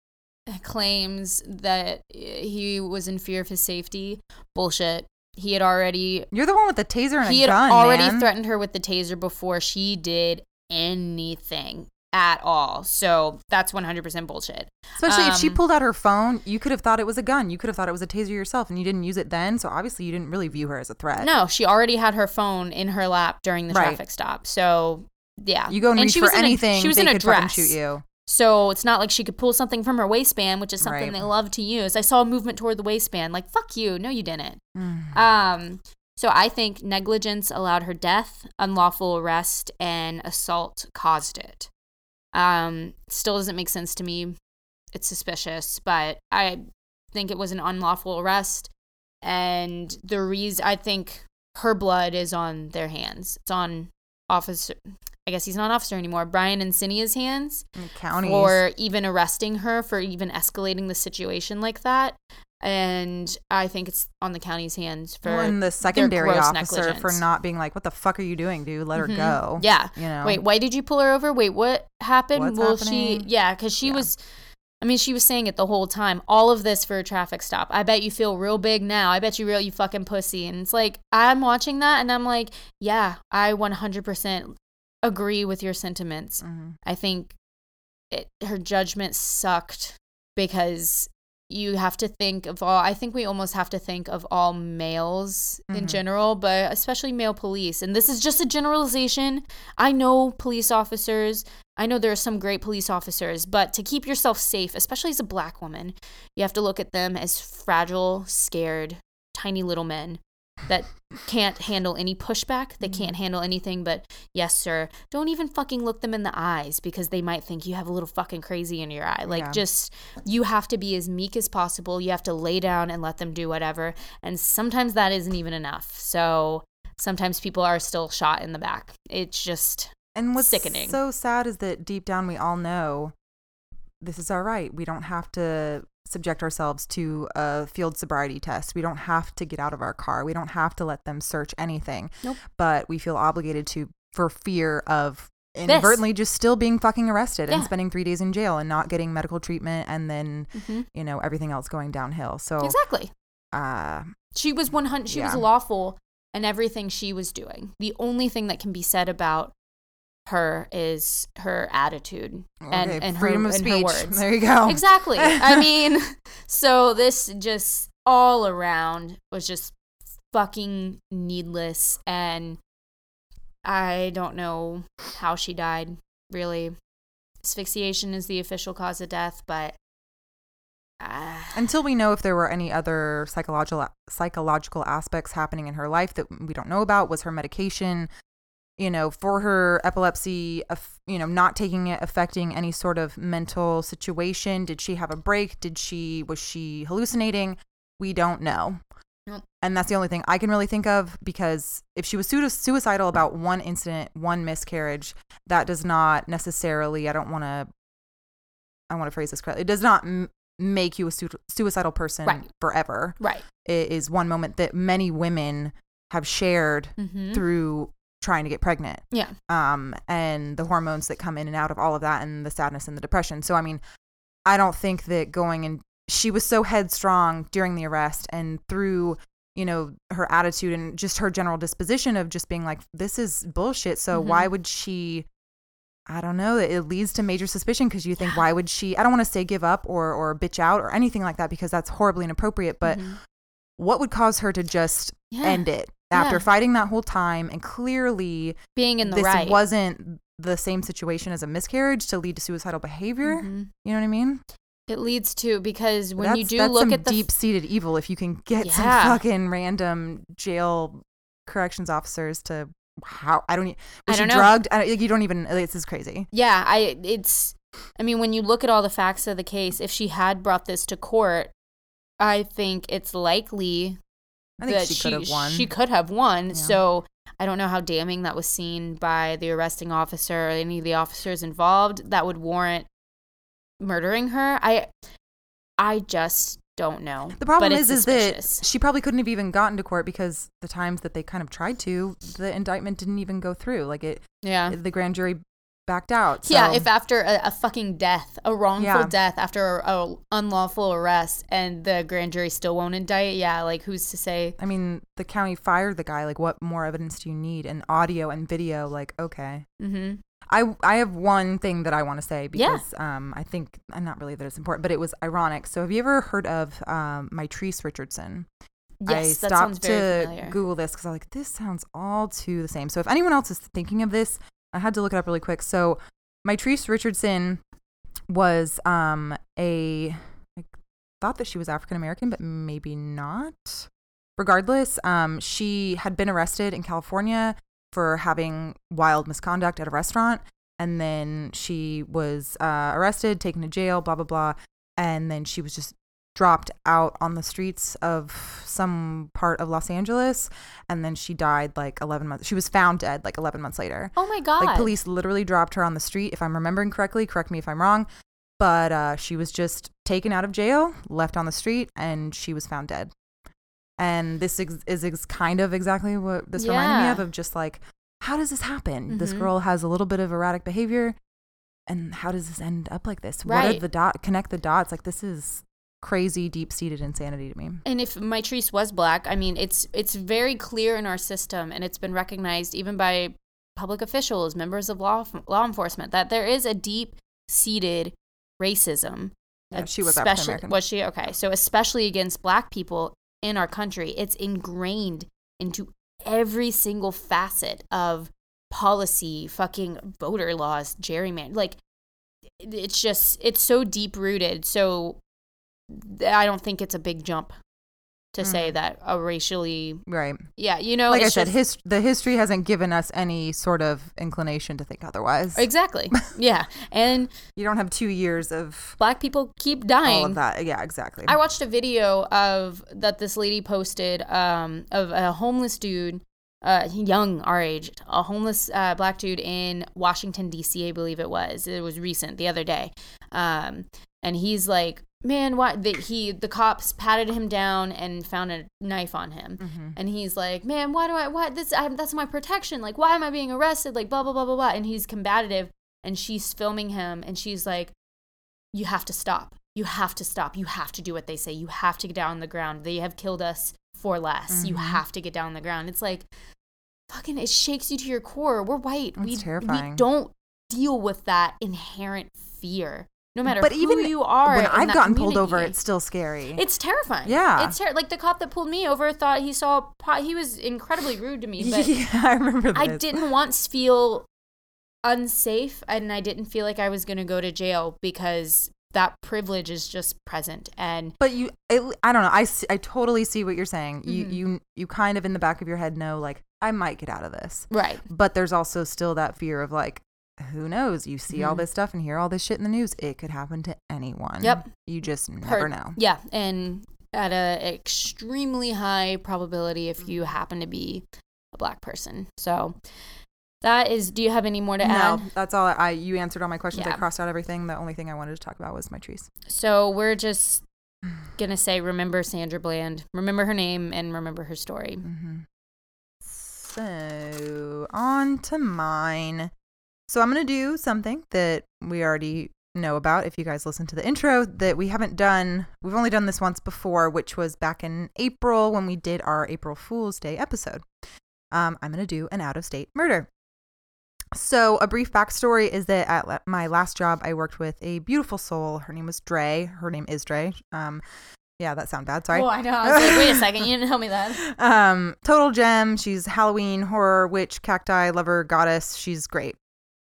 claims that he was in fear of his safety. Bullshit. He had already... You're the one with the taser and a gun, He had already threatened her with the taser before she did anything at all. So that's 100% bullshit. Especially if she pulled out her phone, you could have thought it was a gun. You could have thought it was a taser yourself, and you didn't use it then. So obviously you didn't really view her as a threat. No, she already had her phone in her lap during the traffic stop. So yeah. You go and reach for anything, she was in a dress. Shoot you. So it's not like she could pull something from her waistband, which is something they love to use. I saw a movement toward the waistband. Like, fuck you. No, you didn't. So I think negligence allowed her death, unlawful arrest, and assault caused it. Still doesn't make sense to me. It's suspicious, but I think it was an unlawful arrest, and the reason I think her blood is on their hands. It's on officer. I guess he's not an officer anymore. Brian Encinia's hands, for even arresting her, for even escalating the situation like that. And I think it's on the county's hands for the secondary officer negligence. For not being like, what the fuck are you doing, dude? Let her go. Yeah. You know? Wait, why did you pull her over? Wait, what happened? She, yeah, because she was, I mean, she was saying it the whole time. All of this for a traffic stop. I bet you feel real big now. I bet you you fucking pussy. And it's like, I'm watching that and I'm like, yeah, I 100% agree with your sentiments. I think her judgment sucked because you have to think of all, I think we almost have to think of all males in general, but especially male police. And this is just a generalization. I know police officers. I know there are some great police officers, but to keep yourself safe, especially as a black woman, you have to look at them as fragile, scared, tiny little men that can't handle any pushback. They can't handle anything but, yes, sir. Don't even fucking look them in the eyes because they might think you have a little fucking crazy in your eye. Like, just, you have to be as meek as possible. You have to lay down and let them do whatever. And sometimes that isn't even enough. So sometimes people are still shot in the back. It's just and what's sickening. So sad is that deep down we all know this is our right. We don't have to subject ourselves to a field sobriety test. We don't have to get out of our car. We don't have to let them search anything. Nope. But we feel obligated to for fear of inadvertently just still being fucking arrested and spending 3 days in jail and not getting medical treatment and then, you know, everything else going downhill. So exactly. She was 100. She was lawful in everything she was doing. The only thing that can be said about her is her attitude and freedom of speech. Her words. There you go. Exactly. I mean, so this just all around was just fucking needless, and I don't know how she died, really. Asphyxiation is the official cause of death, but until we know if there were any other psychological aspects happening in her life that we don't know about. Was her medication, you know, for her epilepsy, you know, not taking it affecting any sort of mental situation? Did she have a break? Was she hallucinating? We don't know. Nope. And that's the only thing I can really think of, because if she was suicidal about one incident, one miscarriage, that does not necessarily, I want to phrase this correctly. It does not make you a suicidal person forever. Right. It is one moment that many women have shared through trying to get pregnant, and the hormones that come in and out of all of that, and the sadness and the depression. So I mean, I don't think that going and she was so headstrong during the arrest, and through, you know, her attitude and just her general disposition of just being like, this is bullshit, so why would she, I don't know, it leads to major suspicion, because you think, why would she, I don't want to say give up or bitch out or anything like that, because that's horribly inappropriate, but what would cause her to just end it after fighting that whole time and clearly being in the right? This wasn't the same situation as a miscarriage to lead to suicidal behavior. You know what I mean? It leads to, because when that's, you do look at the deep-seated evil, if you can get some fucking random jail corrections officers to was she drugged? You don't even, this is crazy. Yeah, I mean, when you look at all the facts of the case, if she had brought this to court, I think it's likely that she could have won. Yeah. So I don't know how damning that was seen by the arresting officer or any of the officers involved that would warrant murdering her. I just don't know. The problem is that she probably couldn't have even gotten to court, because the times that they kind of tried to, the indictment didn't even go through. Like the grand jury backed out. So. Yeah, if after a fucking death, a wrongful death, after a unlawful arrest, and the grand jury still won't indict, like, who's to say? I mean, the county fired the guy. Like, what more evidence do you need? And audio and video, like, okay. Mm-hmm. I have one thing that I want to say, because I think, I'm not really that it's important, but it was ironic. So have you ever heard of Mitrice Richardson? Yes, I stopped to Google this, because I was like, this sounds all too the same. So if anyone else is thinking of this, I had to look it up really quick. So Mitrice Richardson was I thought that she was African-American, but maybe not. Regardless, she had been arrested in California for having wild misconduct at a restaurant. And then she was arrested, taken to jail, blah, blah, blah. And then she was just dropped out on the streets of some part of Los Angeles, and then she died like 11 months. She was found dead like 11 months later. Oh my God. Like, police literally dropped her on the street, if I'm remembering correctly. Correct me if I'm wrong. But she was just taken out of jail, left on the street, and she was found dead. And this is kind of exactly what this reminded me of just like, how does this happen? This girl has a little bit of erratic behavior, and how does this end up like this? Right. What are connect the dots? Like, this is crazy deep-seated insanity to me. And if Mitrice was black, I mean, it's very clear in our system, and it's been recognized even by public officials, members of law enforcement, that there is a deep-seated racism And she was African American. Was she? Okay. So especially against black people in our country, it's ingrained into every single facet of policy, fucking voter laws, gerrymandering. Like, it's just, it's so deep-rooted. So I don't think it's a big jump to say that a racially... Right. Yeah, you know... Like I said, the history hasn't given us any sort of inclination to think otherwise. Exactly. Yeah. And... You don't have 2 years of... Black people keep dying. All of that. Yeah, exactly. I watched a video that this lady posted of a homeless dude, young, our age, a homeless black dude in Washington, D.C., I believe it was. It was recent, the other day. And he's like... Man, why the cops patted him down and found a knife on him, and he's like, "Man, that's my protection. Like, why am I being arrested? Like, blah blah blah blah blah." And he's combative, and she's filming him, and she's like, "You have to stop. You have to stop. You have to do what they say. You have to get down on the ground. They have killed us for less. You have to get down on the ground." It's like, fucking, it shakes you to your core. We're white. That's terrifying. We don't deal with that inherent fear. No matter who you are, when I've gotten pulled over, it's still scary. It's terrifying. Yeah, it's like the cop that pulled me over thought he saw. He was incredibly rude to me. But yeah, I remember that. I didn't once feel unsafe, and I didn't feel like I was going to go to jail because that privilege is just present. I don't know. I totally see what you're saying. Mm-hmm. You kind of in the back of your head know, like, I might get out of this, right? But there's also still that fear of, like, who knows? You see all this stuff and hear all this shit in the news. It could happen to anyone. Yep. You just never know. Yeah. And at an extremely high probability if you happen to be a black person. So that is, do you have any more to add? No, that's all. You answered all my questions. Yeah. I crossed out everything. The only thing I wanted to talk about was Mitrice. So we're just going to say, remember Sandra Bland. Remember her name and remember her story. Mm-hmm. So on to mine. So I'm going to do something that we already know about, if you guys listen to the intro, that we haven't done. We've only done this once before, which was back in April when we did our April Fool's Day episode. I'm going to do an out-of-state murder. So a brief backstory is that at my last job, I worked with a beautiful soul. Her name was Dre. Her name is Dre. Yeah, that sounds bad. Sorry. Oh, I know. I was like, wait a second. You didn't tell me that. Total gem. She's Halloween, horror, witch, cacti, lover, goddess. She's great.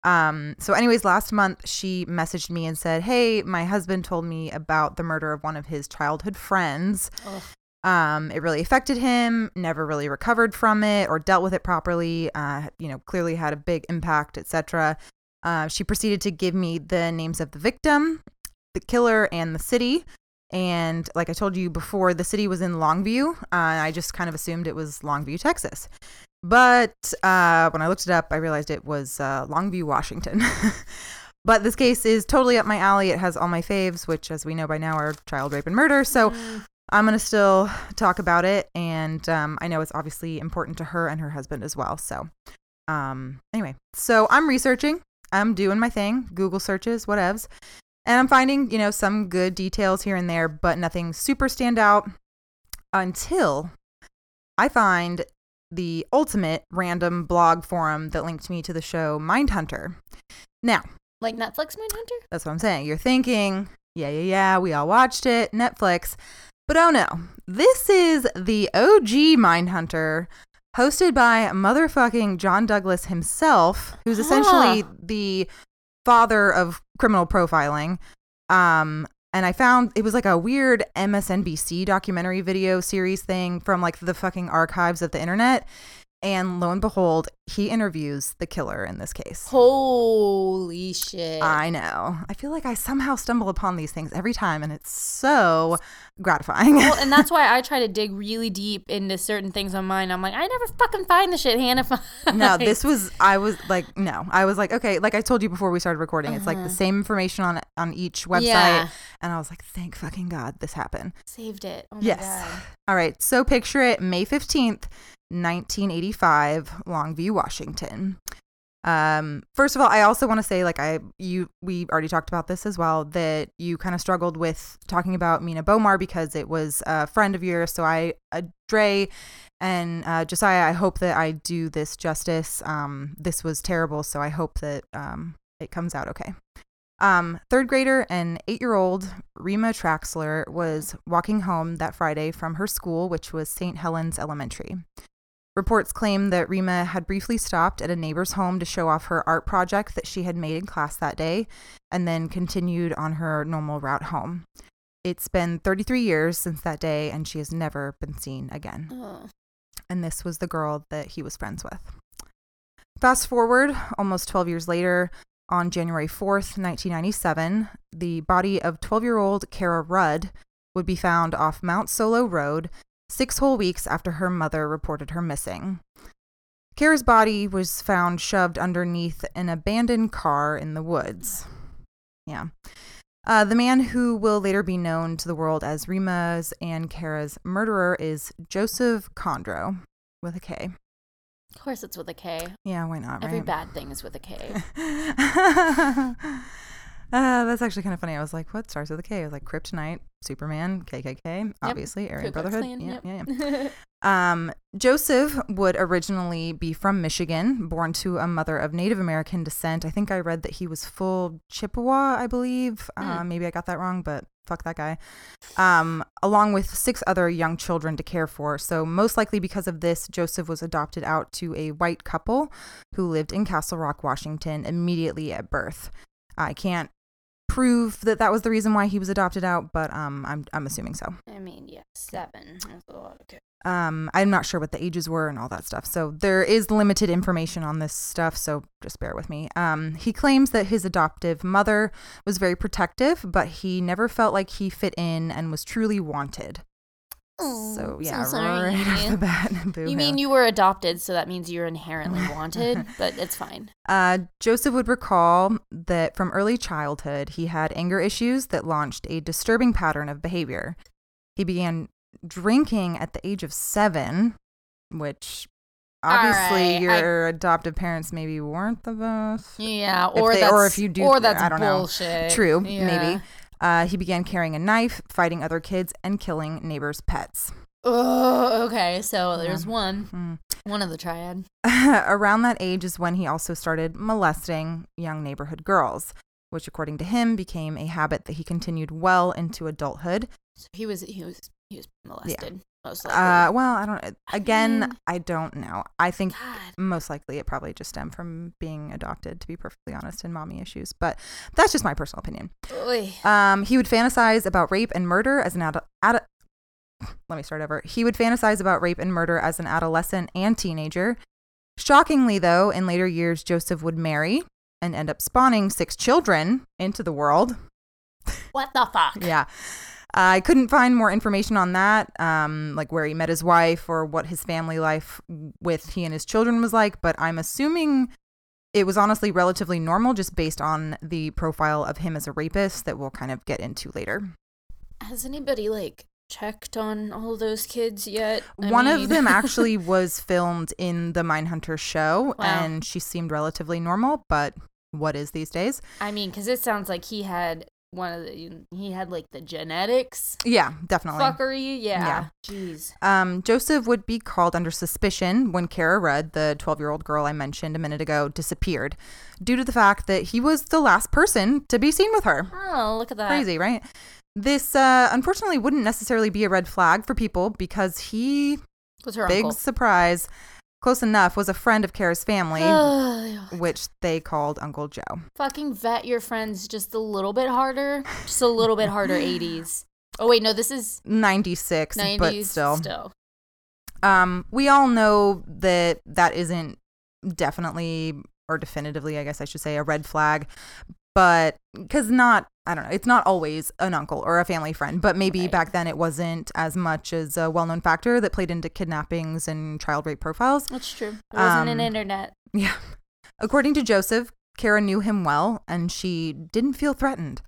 So anyways, last month she messaged me and said, "Hey, my husband told me about the murder of one of his childhood friends. Ugh. It really affected him, never really recovered from it or dealt with it properly. Clearly had a big impact, etc." She proceeded to give me the names of the victim, the killer, and the city. And like I told you before, the city was in Longview. I just kind of assumed it was Longview, Texas. But when I looked it up, I realized it was Longview, Washington. But this case is totally up my alley. It has all my faves, which, as we know by now, are child rape and murder. So I'm going to still talk about it. And I know it's obviously important to her and her husband as well. So anyway, so I'm researching. I'm doing my thing. Google searches, whatevs. And I'm finding, some good details here and there, but nothing super standout until I find the ultimate random blog forum that linked me to the show Mindhunter. Now, like Netflix Mindhunter? That's what I'm saying. You're thinking, yeah, we all watched it, Netflix. But oh no, this is the OG Mindhunter, hosted by motherfucking John Douglas himself, who's essentially the father of criminal profiling. And I found it was like a weird MSNBC documentary video series thing from like the fucking archives of the internet. And lo and behold, he interviews the killer in this case. Holy shit. I know. I feel like I somehow stumble upon these things every time and it's so gratifying. Well, and that's why I try to dig really deep into certain things on mine. I'm like, I never fucking find the shit Hannah finds. No, I was like, okay, like I told you before we started recording, it's like the same information on each website. Yeah. And I was like, thank fucking God this happened. Saved it. Oh my God. All right. So picture it, May 15th. 1985, Longview, Washington. First of all, I also want to say, like, we already talked about this as well, that you kind of struggled with talking about Mina Bomar because it was a friend of yours. So Dre and Josiah, I hope that I do this justice. This was terrible, so I hope that it comes out okay. Third grader and 8-year-old Rima Traxler was walking home that Friday from her school, which was St. Helens Elementary. Reports claim that Rima had briefly stopped at a neighbor's home to show off her art project that she had made in class that day, and then continued on her normal route home. It's been 33 years since that day, and she has never been seen again. Oh. And this was the girl that he was friends with. Fast forward almost 12 years later, on January 4th, 1997, the body of 12-year-old Kara Rudd would be found off Mount Solo Road 6 whole weeks after her mother reported her missing. Kara's body was found shoved underneath an abandoned car in the woods. Yeah. The man who will later be known to the world as Rima's and Kara's murderer is Joseph Kondro, with a K. Of course it's with a K. Yeah, why not, right? Every bad thing is with a K. That's actually kind of funny. I was like, what starts with a K? I was like, Kryptonite, Superman, KKK, obviously, yep. Aryan Brotherhood. Clan, yeah, yep. Yeah. Joseph would originally be from Michigan, born to a mother of Native American descent. I think I read that he was full Chippewa, I believe. Maybe I got that wrong, but fuck that guy. Along with 6 other young children to care for. So most likely because of this, Joseph was adopted out to a white couple who lived in Castle Rock, Washington, immediately at birth. I can't prove that that was the reason why he was adopted out, but I'm assuming so. I mean, yeah, 7. That's a lot of kids. I'm not sure what the ages were and all that stuff. So there is limited information on this stuff, so just bear with me. He claims that his adoptive mother was very protective, but he never felt like he fit in and was truly wanted. Oh, so yeah, so sorry, right off the bat. You mean you were adopted, so that means you're inherently wanted, but it's fine. Joseph would recall that from early childhood, he had anger issues that launched a disturbing pattern of behavior. He began drinking at the age of 7, which obviously your adoptive parents maybe weren't the best. Yeah, or if you do, I don't bullshit. Know. True, yeah. Maybe. He began carrying a knife, fighting other kids, and killing neighbors' pets. Oh, okay. So there's one of the triad. Around that age is when he also started molesting young neighborhood girls, which, according to him, became a habit that he continued well into adulthood. So he was molested. Yeah. Most likely. I don't know. I think most likely it probably just stemmed from being adopted, to be perfectly honest, and mommy issues. But that's just my personal opinion. He would fantasize about rape and murder as an adolescent. Let me start over. He would fantasize about rape and murder as an adolescent and teenager. Shockingly, though, in later years, Joseph would marry and end up spawning 6 children into the world. What the fuck? Yeah. I couldn't find more information on that, like where he met his wife or what his family life with he and his children was like, but I'm assuming it was honestly relatively normal just based on the profile of him as a rapist that we'll kind of get into later. Has anybody, checked on all those kids yet? One of them actually was filmed in the Mindhunter show, and she seemed relatively normal, but what is these days? I mean, because it sounds like he had... the genetics. Yeah, definitely. Fuckery, yeah. Jeez. Joseph would be called under suspicion when Kara Rudd, the 12-year-old girl I mentioned a minute ago, disappeared, due to the fact that he was the last person to be seen with her. Oh, look at that. Crazy, right? This, unfortunately, wouldn't necessarily be a red flag for people because he, was her big uncle. Surprise, close enough, was a friend of Kara's family, which they called Uncle Joe. Fucking vet your friends just a little bit harder. Just a little bit harder, 80s. Oh, wait, no, this is... 96, but still. We all know that isn't definitely, or definitively, I guess I should say, a red flag. But, because it's not always an uncle or a family friend, but maybe back then it wasn't as much as a well-known factor that played into kidnappings and child rape profiles. That's true. It wasn't an internet. Yeah. According to Joseph, Kara knew him well, and she didn't feel threatened.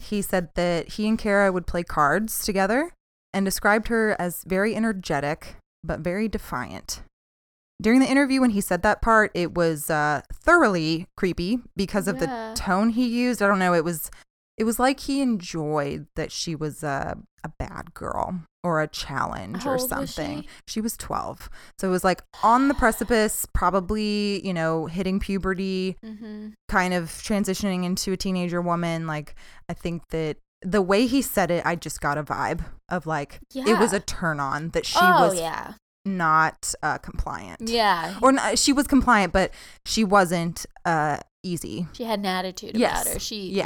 He said that he and Kara would play cards together and described her as very energetic, but very defiant. During the interview when he said that part, it was thoroughly creepy because of the tone he used. I don't know. It was like he enjoyed that she was a bad girl or a challenge or something. She was 12. So it was like on the precipice, probably, you know, hitting puberty, kind of transitioning into a teenager woman. Like, I think that the way he said it, I just got a vibe of like, it was a turn on that she was not compliant. Or not, she was compliant, but she wasn't easy. She had an attitude about her. She,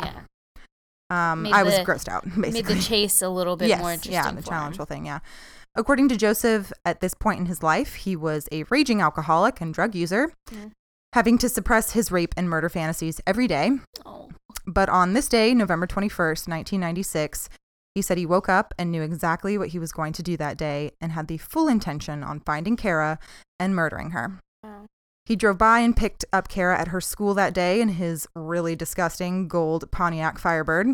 I was grossed out, basically. Made the chase a little bit more interesting. Yeah, the challengeful thing, According to Joseph, at this point in his life, he was a raging alcoholic and drug user, having to suppress his rape and murder fantasies every day. But on this day, November 21st, 1996, he said he woke up and knew exactly what he was going to do that day and had the full intention on finding Kara and murdering her. He drove by and picked up Kara at her school that day in his really disgusting gold Pontiac Firebird.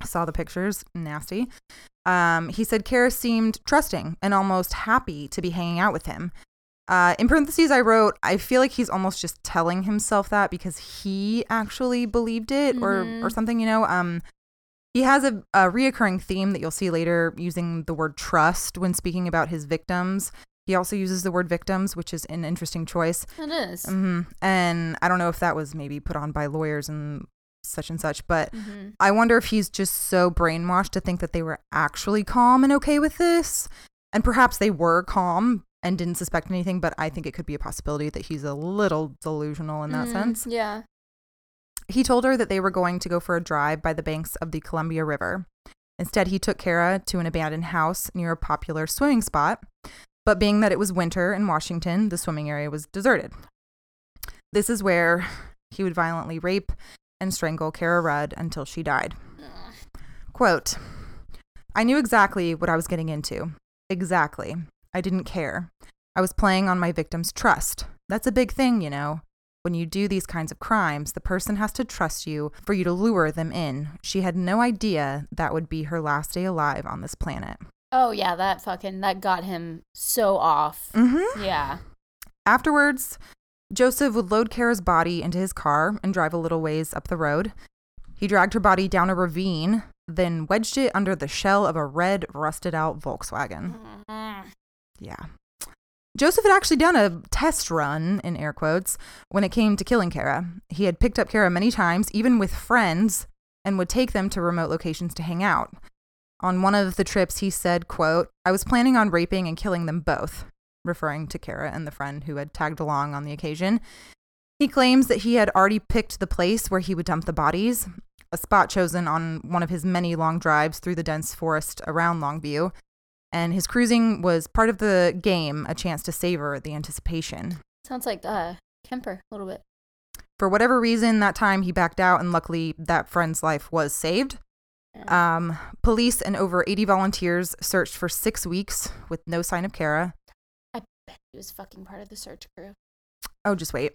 I saw the pictures. Nasty. He said Kara seemed trusting and almost happy to be hanging out with him. In parentheses, I wrote, I feel like he's almost just telling himself that because he actually believed it or something, you know. He has a reoccurring theme that you'll see later using the word trust when speaking about his victims. He also uses the word victims, which is an interesting choice. It is. And I don't know if that was maybe put on by lawyers and such, but I wonder if he's just so brainwashed to think that they were actually calm and okay with this. And perhaps they were calm and didn't suspect anything, but I think it could be a possibility that he's a little delusional in that sense. Yeah. He told her that they were going to go for a drive by the banks of the Columbia River. Instead, he took Kara to an abandoned house near a popular swimming spot. But being that it was winter in Washington, the swimming area was deserted. This is where he would violently rape and strangle Kara Rudd until she died. Quote, I knew exactly what I was getting into. Exactly. I didn't care. I was playing on my victim's trust. That's a big thing, you know. When you do these kinds of crimes, the person has to trust you for you to lure them in. She had no idea that would be her last day alive on this planet. Oh, yeah, that got him so off. Yeah. Afterwards, Joseph would load Kara's body into his car and drive a little ways up the road. He dragged her body down a ravine, then wedged it under the shell of a red, rusted-out Volkswagen. Yeah. Joseph had actually done a test run, in air quotes, when it came to killing Kara. He had picked up Kara many times, even with friends, and would take them to remote locations to hang out. On one of the trips, he said, quote, I was planning on raping and killing them both, referring to Kara and the friend who had tagged along on the occasion. He claims that he had already picked the place where he would dump the bodies, a spot chosen on one of his many long drives through the dense forest around Longview. And his cruising was part of the game, a chance to savor the anticipation. Sounds like Kemper a little bit. For whatever reason, that time he backed out, and luckily that friend's life was saved. Police and over 80 volunteers searched for 6 weeks with no sign of Kara. I bet he was fucking part of the search crew. Oh, just wait.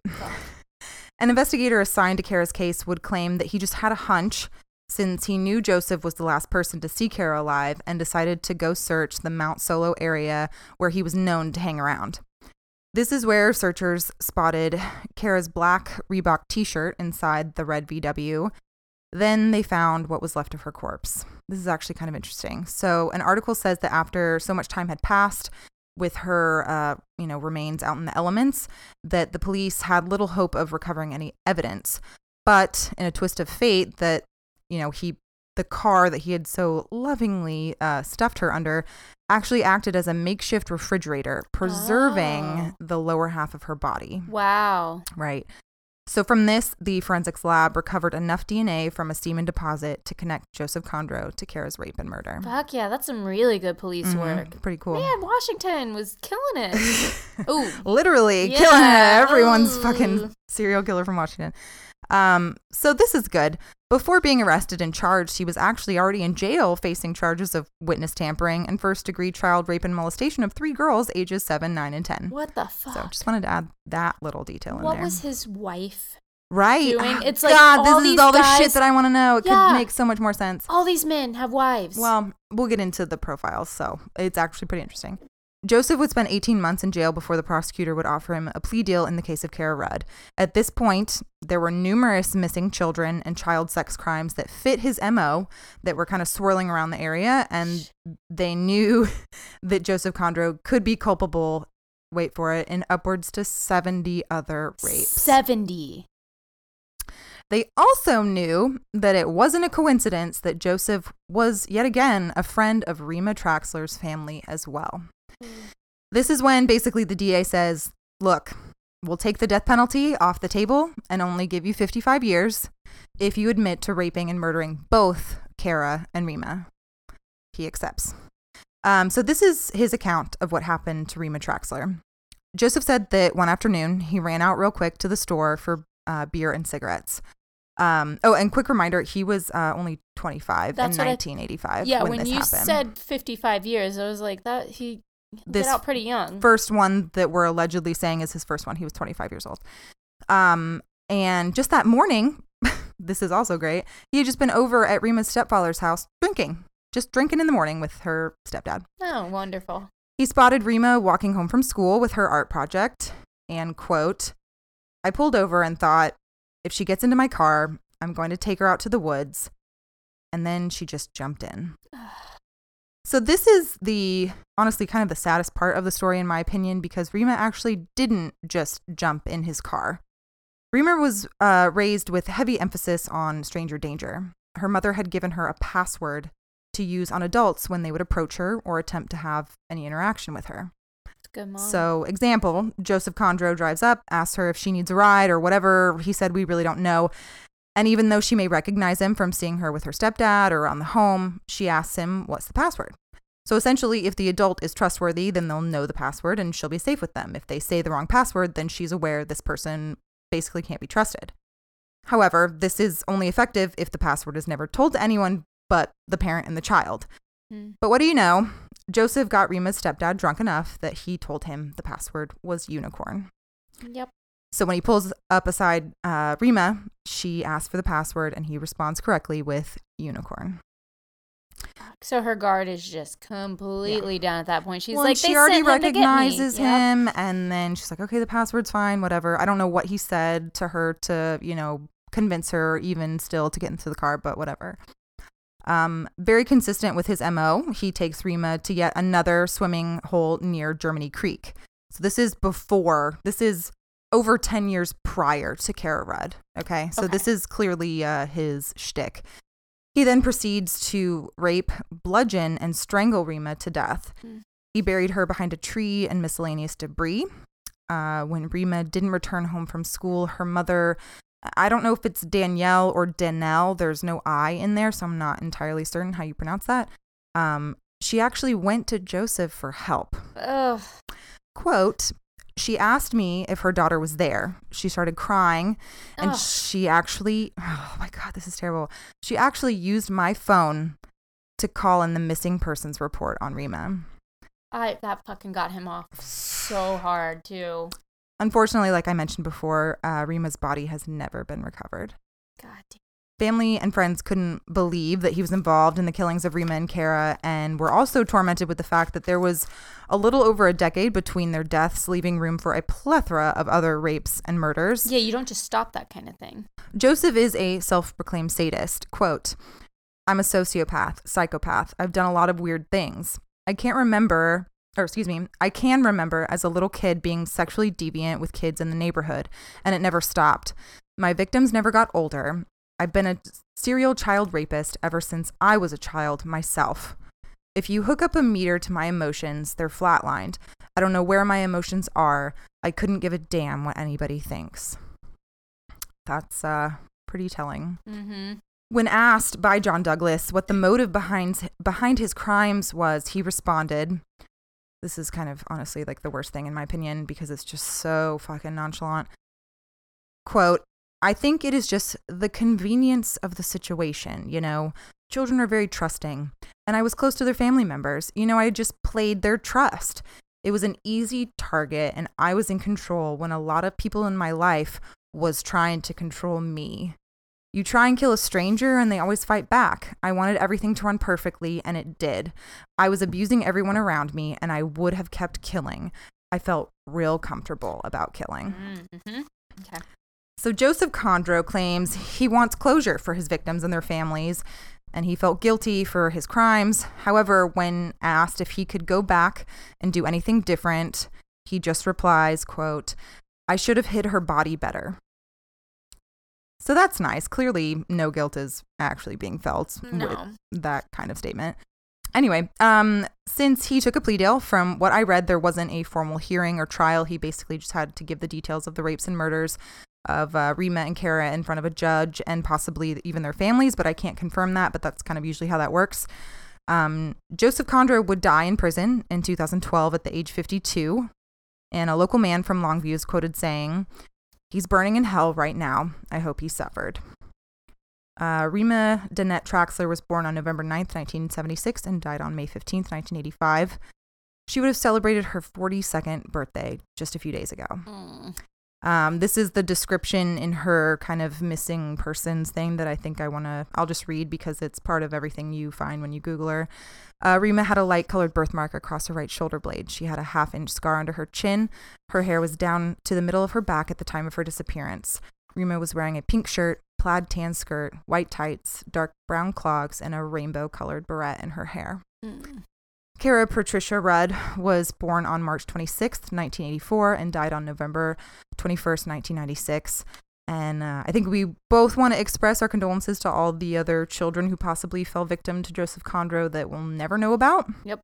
An investigator assigned to Kara's case would claim that he just had a hunch since he knew Joseph was the last person to see Kara alive and decided to go search the Mount Solo area where he was known to hang around. This is where searchers spotted Kara's black Reebok t-shirt inside the red VW. Then they found what was left of her corpse. This is actually kind of interesting. So an article says that after so much time had passed with her, remains out in the elements, that the police had little hope of recovering any evidence. But in a twist of fate that, the car that he had so lovingly stuffed her under actually acted as a makeshift refrigerator, preserving the lower half of her body. Wow. Right. So from this, the forensics lab recovered enough DNA from a semen deposit to connect Joseph Kondro to Kara's rape and murder. Fuck yeah, that's some really good police work. Pretty cool. Man, Washington was killing it. Literally killing it. Everyone's fucking serial killer from Washington. So this is good. Before being arrested and charged, she was actually already in jail facing charges of witness tampering and first-degree child rape and molestation of 3 girls ages 7, 9, and 10. What the fuck? So just wanted to add that little detail in there. What was his wife doing? It's like, God, this is all the shit that I want to know. It could make so much more sense. All these men have wives. Well, we'll get into the profiles, so it's actually pretty interesting. Joseph would spend 18 months in jail before the prosecutor would offer him a plea deal in the case of Kara Rudd. At this point, there were numerous missing children and child sex crimes that fit his MO that were kind of swirling around the area, and they knew that Joseph Kondro could be culpable, wait for it, in upwards to 70 other rapes. 70. They also knew that it wasn't a coincidence that Joseph was, yet again, a friend of Rima Traxler's family as well. This is when basically the DA says, look, we'll take the death penalty off the table and only give you 55 years if you admit to raping and murdering both Kara and Rima. He accepts. So this is his account of what happened to Rima Traxler. Joseph said that one afternoon he ran out real quick to the store for beer and cigarettes. Oh, and quick reminder, he was only 25 in 1985. Yeah, when you happened. Said 55 years, I was like, that he... This out pretty young. First one that we're allegedly saying is his first one. He was 25 years old. And just that morning, this is also great, he had just been over at Rima's stepfather's house drinking. Just drinking in the morning with her stepdad. Oh, wonderful. He spotted Rima walking home from school with her art project and, quote, I pulled over and thought, if she gets into my car, I'm going to take her out to the woods. And then she just jumped in. So this is the, honestly, kind of the saddest part of the story, in my opinion, because Rima actually didn't just jump in his car. Rima was raised with heavy emphasis on stranger danger. Her mother had given her a password to use on adults when they would approach her or attempt to have any interaction with her. Good mom. So, example, Joseph Kondro drives up, asks her if she needs a ride or whatever. He said, we really don't know. And even though she may recognize him from seeing her with her stepdad or around the home, she asks him, what's the password? So essentially, if the adult is trustworthy, then they'll know the password and she'll be safe with them. If they say the wrong password, then she's aware this person basically can't be trusted. However, this is only effective if the password is never told to anyone but the parent and the child. Mm. But what do you know? Joseph got Rima's stepdad drunk enough that he told him the password was unicorn. Yep. So when he pulls up aside Rima, she asks for the password, and he responds correctly with unicorn. So her guard is just completely down at that point. She's like, she already recognizes him, and then she's like, okay, the password's fine, whatever. I don't know what he said to her to, you know, convince her even still to get into the car, but whatever. Very consistent with his MO, he takes Rima to yet another swimming hole near Germany Creek. So this is over 10 years prior to Kara Rudd. Okay. So this is clearly his shtick. He then proceeds to rape, bludgeon, and strangle Rima to death. Mm. He buried her behind a tree and miscellaneous debris. When Rima didn't return home from school, her mother, I don't know if it's Danielle or Danelle, there's no I in there, so I'm not entirely certain how you pronounce that. She actually went to Joseph for help. Ugh. Quote, she asked me if her daughter was there. She started crying, and she actually, oh my God, this is terrible. She actually used my phone to call in the missing persons report on Rima. That fucking got him off so hard, too. Unfortunately, like I mentioned before, Rima's body has never been recovered. God damn. Family and friends couldn't believe that he was involved in the killings of Rima and Kara, and were also tormented with the fact that there was a little over a decade between their deaths, leaving room for a plethora of other rapes and murders. Yeah, you don't just stop that kind of thing. Joseph is a self-proclaimed sadist. Quote, I'm a sociopath, psychopath. I've done a lot of weird things. I can remember as a little kid being sexually deviant with kids in the neighborhood, and it never stopped. My victims never got older. I've been a serial child rapist ever since I was a child myself. If you hook up a meter to my emotions, they're flatlined. I don't know where my emotions are. I couldn't give a damn what anybody thinks. That's pretty telling. Mm-hmm. When asked by John Douglas what the motive behind his crimes was, he responded, this is kind of honestly like the worst thing in my opinion because it's just so fucking nonchalant. Quote, I think it is just the convenience of the situation, you know. Children are very trusting, and I was close to their family members. You know, I just played their trust. It was an easy target, and I was in control when a lot of people in my life was trying to control me. You try and kill a stranger and they always fight back. I wanted everything to run perfectly and it did. I was abusing everyone around me and I would have kept killing. I felt real comfortable about killing. Mm-hmm. Okay. So Joseph Kondro claims he wants closure for his victims and their families, and he felt guilty for his crimes. However, when asked if he could go back and do anything different, he just replies, quote, "I should have hid her body better." So that's nice. Clearly, no guilt is actually being felt with that kind of statement. Anyway, since he took a plea deal, from what I read, there wasn't a formal hearing or trial. He basically just had to give the details of the rapes and murders of Rima and Kara in front of a judge and possibly even their families, but I can't confirm that, but that's kind of usually how that works. Joseph Kondro would die in prison in 2012 at the age 52, and a local man from Longview is quoted saying, "He's burning in hell right now. I hope he suffered." Rima Danette Traxler was born on November 9th, 1976, and died on May 15th, 1985. She would have celebrated her 42nd birthday just a few days ago. Mm. This is the description in her kind of missing persons thing that I think I'll just read because it's part of everything you find when you Google her. Rima had a light-colored birthmark across her right shoulder blade. She had a half-inch scar under her chin. Her hair was down to the middle of her back at the time of her disappearance. Rima was wearing a pink shirt, plaid tan skirt, white tights, dark brown clogs, and a rainbow-colored beret in her hair. Mm. Kara Patricia Rudd was born on March 26th, 1984, and died on November 21st, 1996. And I think we both want to express our condolences to all the other children who possibly fell victim to Joseph Kondro that we'll never know about. Yep.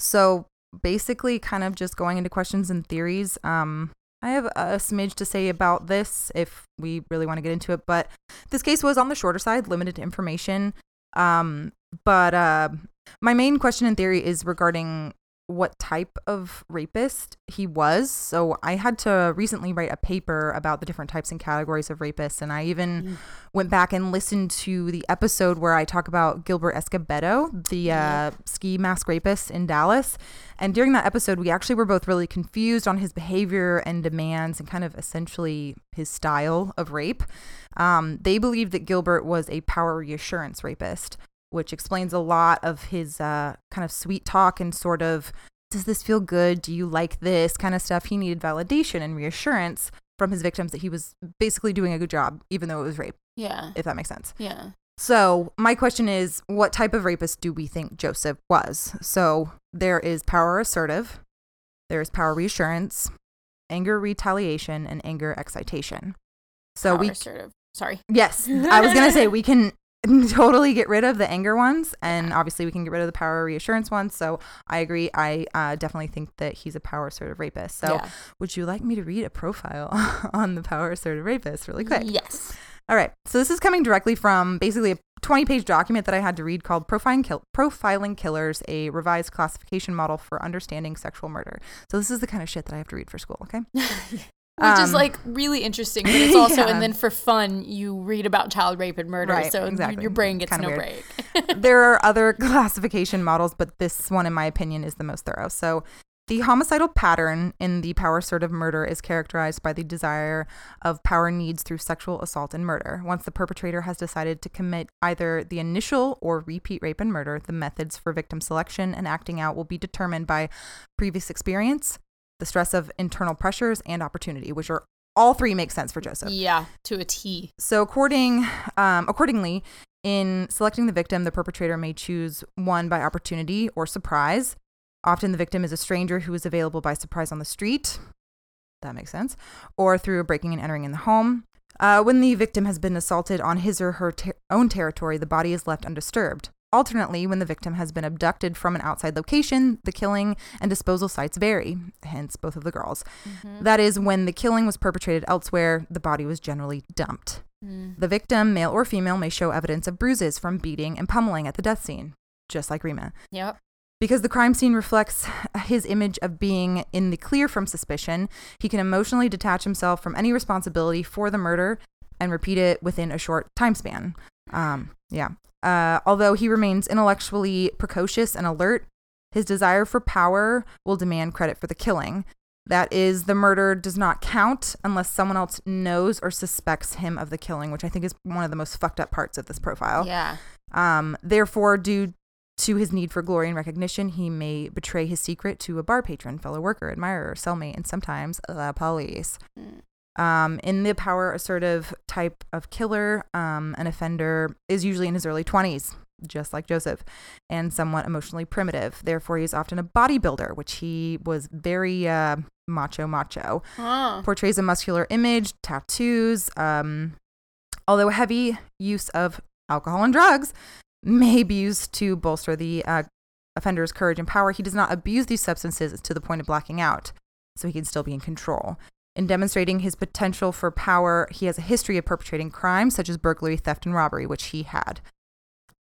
So basically, kind of just going into questions and theories, I have a smidge to say about this if we really want to get into it, but this case was on the shorter side, limited to information. But my main question in theory is regarding what type of rapist he was. So I had to recently write a paper about the different types and categories of rapists. And I even went back and listened to the episode where I talk about Gilbert Escobedo, the ski mask rapist in Dallas. And during that episode, we actually were both really confused on his behavior and demands and kind of essentially his style of rape. They believed that Gilbert was a power reassurance rapist, which explains a lot of his kind of sweet talk and sort of, does this feel good? Do you like this kind of stuff? He needed validation and reassurance from his victims that he was basically doing a good job, even though it was rape. Yeah. If that makes sense. Yeah. So my question is, what type of rapist do we think Joseph was? So there is power assertive, there's power reassurance, anger retaliation, and anger excitation. So power assertive. Sorry. Yes. I was going to say we can totally get rid of the anger ones, and obviously we can get rid of the power reassurance ones. So I agree. I definitely think that he's a power assertive rapist. So would you like me to read a profile on the power assertive rapist really quick? Yes. All right. So this is coming directly from basically a 20-page document that I had to read called Profiling Killers, a Revised Classification Model for Understanding Sexual Murder. So this is the kind of shit that I have to read for school, okay? Which is like really interesting, but it's also, and then for fun, you read about child rape and murder, right, so exactly. Your brain gets no break. There are other classification models, but this one, in my opinion, is the most thorough. So the homicidal pattern in the power assertive murder is characterized by the desire of power needs through sexual assault and murder. Once the perpetrator has decided to commit either the initial or repeat rape and murder, the methods for victim selection and acting out will be determined by previous experience, the stress of internal pressures, and opportunity, which are all three make sense for Joseph. Yeah, to a T. So accordingly, in selecting the victim, the perpetrator may choose one by opportunity or surprise. Often the victim is a stranger who is available by surprise on the street. That makes sense. Or through a breaking and entering in the home. When the victim has been assaulted on his or her own territory, the body is left undisturbed. Alternately, when the victim has been abducted from an outside location, the killing and disposal sites vary, hence both of the girls. Mm-hmm. That is, when the killing was perpetrated elsewhere, the body was generally dumped. Mm. The victim, male or female, may show evidence of bruises from beating and pummeling at the death scene, just like Rima. Yep. Because the crime scene reflects his image of being in the clear from suspicion, he can emotionally detach himself from any responsibility for the murder and repeat it within a short time span. Although he remains intellectually precocious and alert, his desire for power will demand credit for the killing. That is, the murder does not count unless someone else knows or suspects him of the killing, which I think is one of the most fucked up parts of this profile. Yeah. Therefore, due to his need for glory and recognition, he may betray his secret to a bar patron, fellow worker, admirer, cellmate, and sometimes the police. In the power assertive type of killer, an offender is usually in his early 20s, just like Joseph, and somewhat emotionally primitive. Therefore, he is often a bodybuilder, which he was very macho. Oh. Portrays a muscular image, tattoos, although heavy use of alcohol and drugs may be used to bolster the offender's courage and power. He does not abuse these substances to the point of blacking out, so he can still be in control. In demonstrating his potential for power, he has a history of perpetrating crimes such as burglary, theft, and robbery, which he had.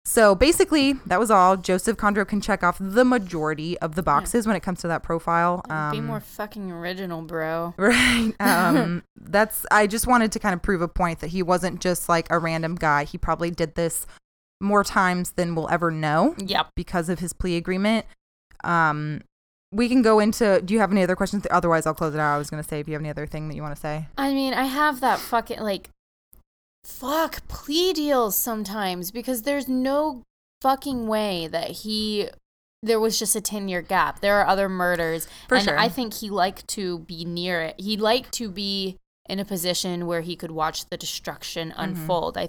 So basically, that was all. Joseph Kondro can check off the majority of the boxes when it comes to that profile. Be more fucking original, bro. Right. I just wanted to kind of prove a point that he wasn't just like a random guy. He probably did this more times than we'll ever know. Yep. Because of his plea agreement. We can go into, do you have any other questions? Otherwise, I'll close it out. I was going to say, if you have any other thing that you want to say. I mean, I have that fucking, like, fuck plea deals sometimes, because there's no fucking way that there was just a 10-year gap. There are other murders. For sure. I think he liked to be near it. He liked to be in a position where he could watch the destruction unfold. Mm-hmm. I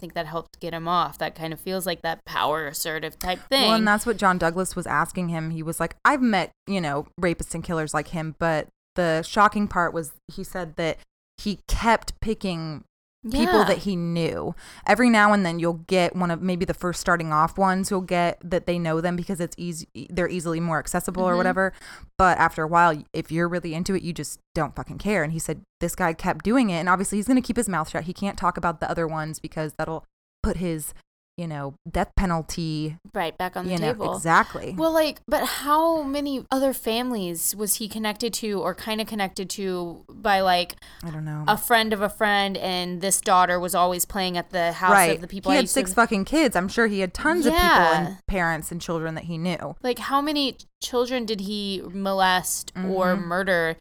think that helped get him off. That kind of feels like that power assertive type thing. Well, and that's what John Douglas was asking him. He was like, I've met, rapists and killers like him, but the shocking part was he said that he kept picking people that he knew. Every now and then you'll get one of maybe the first starting off ones, you'll get that they know them because it's easy, they're easily more accessible or whatever. But after a while, if you're really into it, you just don't fucking care. And he said this guy kept doing it, and obviously he's going to keep his mouth shut. He can't talk about the other ones because that'll put his death penalty right back on the table. Exactly. Well, like, but how many other families was he connected to, or kind of connected to, by, like, I don't know, a friend of a friend, and this daughter was always playing at the house of the people. He had 6 fucking kids. I'm sure he had tons of people and parents and children that he knew. Like, how many children did he molest or murder?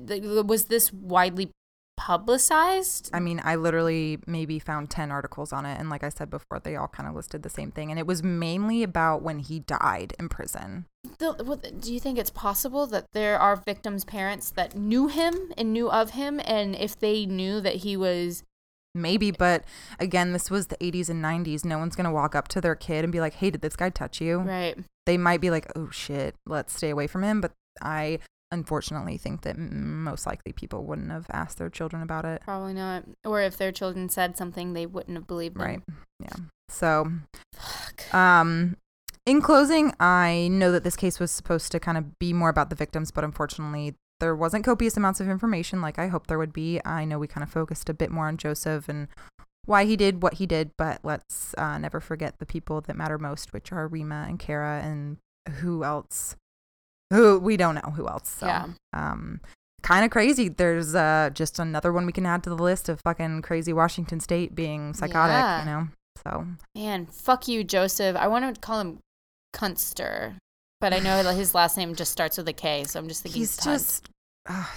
Was this widely publicized? I mean, I literally maybe found 10 articles on it, and like I said before, they all kind of listed the same thing, and it was mainly about when he died in prison. Do you think it's possible that there are victims' parents that knew him and knew of him, and if they knew that he was... Maybe, but again, this was the 80s and 90s. No one's going to walk up to their kid and be like, hey, did this guy touch you? Right. They might be like, oh shit, let's stay away from him, but I... unfortunately think that most likely people wouldn't have asked their children about it. Probably not. Or if their children said something, they wouldn't have believed them. Right. Yeah. So, fuck. In closing, I know that this case was supposed to kind of be more about the victims, but unfortunately there wasn't copious amounts of information like I hoped there would be. I know we kind of focused a bit more on Joseph and why he did what he did, but let's never forget the people that matter most, which are Rima and Kara and who else? Who we don't know who else. So. Yeah. Kind of crazy. There's just another one we can add to the list of fucking crazy Washington State being psychotic, So. Man, fuck you, Joseph. I want to call him Kunster, but I know that his last name just starts with a K, so I'm just thinking he's just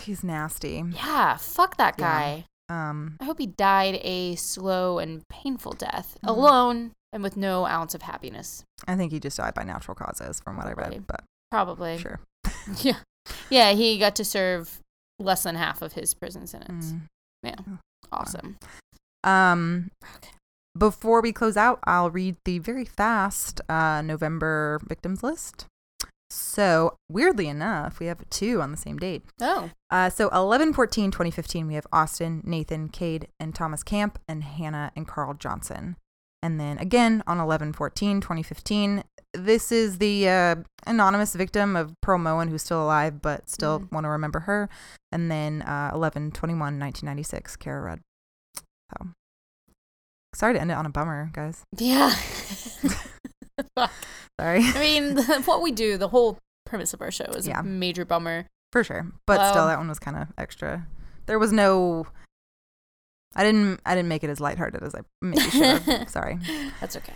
he's nasty. Yeah, fuck that guy. Yeah. I hope he died a slow and painful death, alone and with no ounce of happiness. I think he just died by natural causes, from what I read, but. Probably. Sure. Yeah, he got to serve less than half of his prison sentence. Yeah. Awesome. Before we close out, I'll read the very fast November victims list. So, weirdly enough, we have 2 on the same date. Oh. 11/14/2015, we have Austin, Nathan, Cade, and Thomas Camp, and Hannah and Carl Johnson. And then again on 11/14/2015, this is the anonymous victim of Pearl Moen, who's still alive, but still want to remember her. And then 11/21/1996, Kara Rudd. So sorry to end it on a bummer, guys. Yeah. Fuck. Sorry. I mean, what we do, the whole premise of our show is a major bummer. For sure. But still, that one was kind of extra. There was no... I didn't make it as lighthearted as I maybe should have. Sorry. That's okay.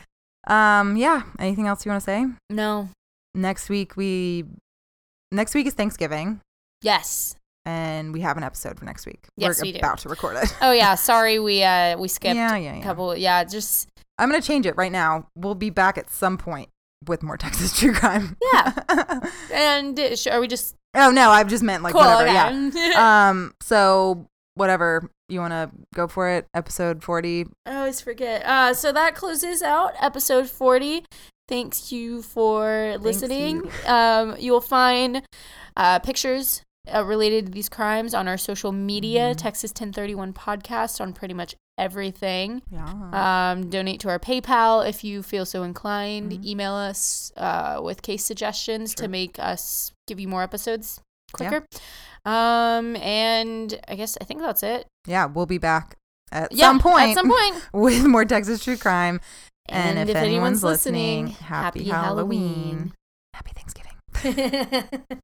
Yeah. Anything else you want to say? No. Next week is Thanksgiving. Yes. And we have an episode for next week. Yes, we do. We're about to record it. Oh, yeah. Sorry we skipped a couple. Yeah, just... I'm going to change it right now. We'll be back at some point with more Texas true crime. Yeah. And are we just... Oh, no. I've just meant like cool, whatever. Okay. Yeah. So... Whatever. You want to go for it? Episode 40. I always forget. So that closes out episode 40. Thanks you for listening. You will find pictures related to these crimes on our social media, Texas 1031 podcast on pretty much everything. Yeah. Donate to our PayPal if you feel so inclined. Email us with case suggestions to make us give you more episodes quicker. Yeah. And I think that's it. Yeah, we'll be back at some point with more Texas true crime. And if anyone's listening, happy Halloween. Happy Thanksgiving.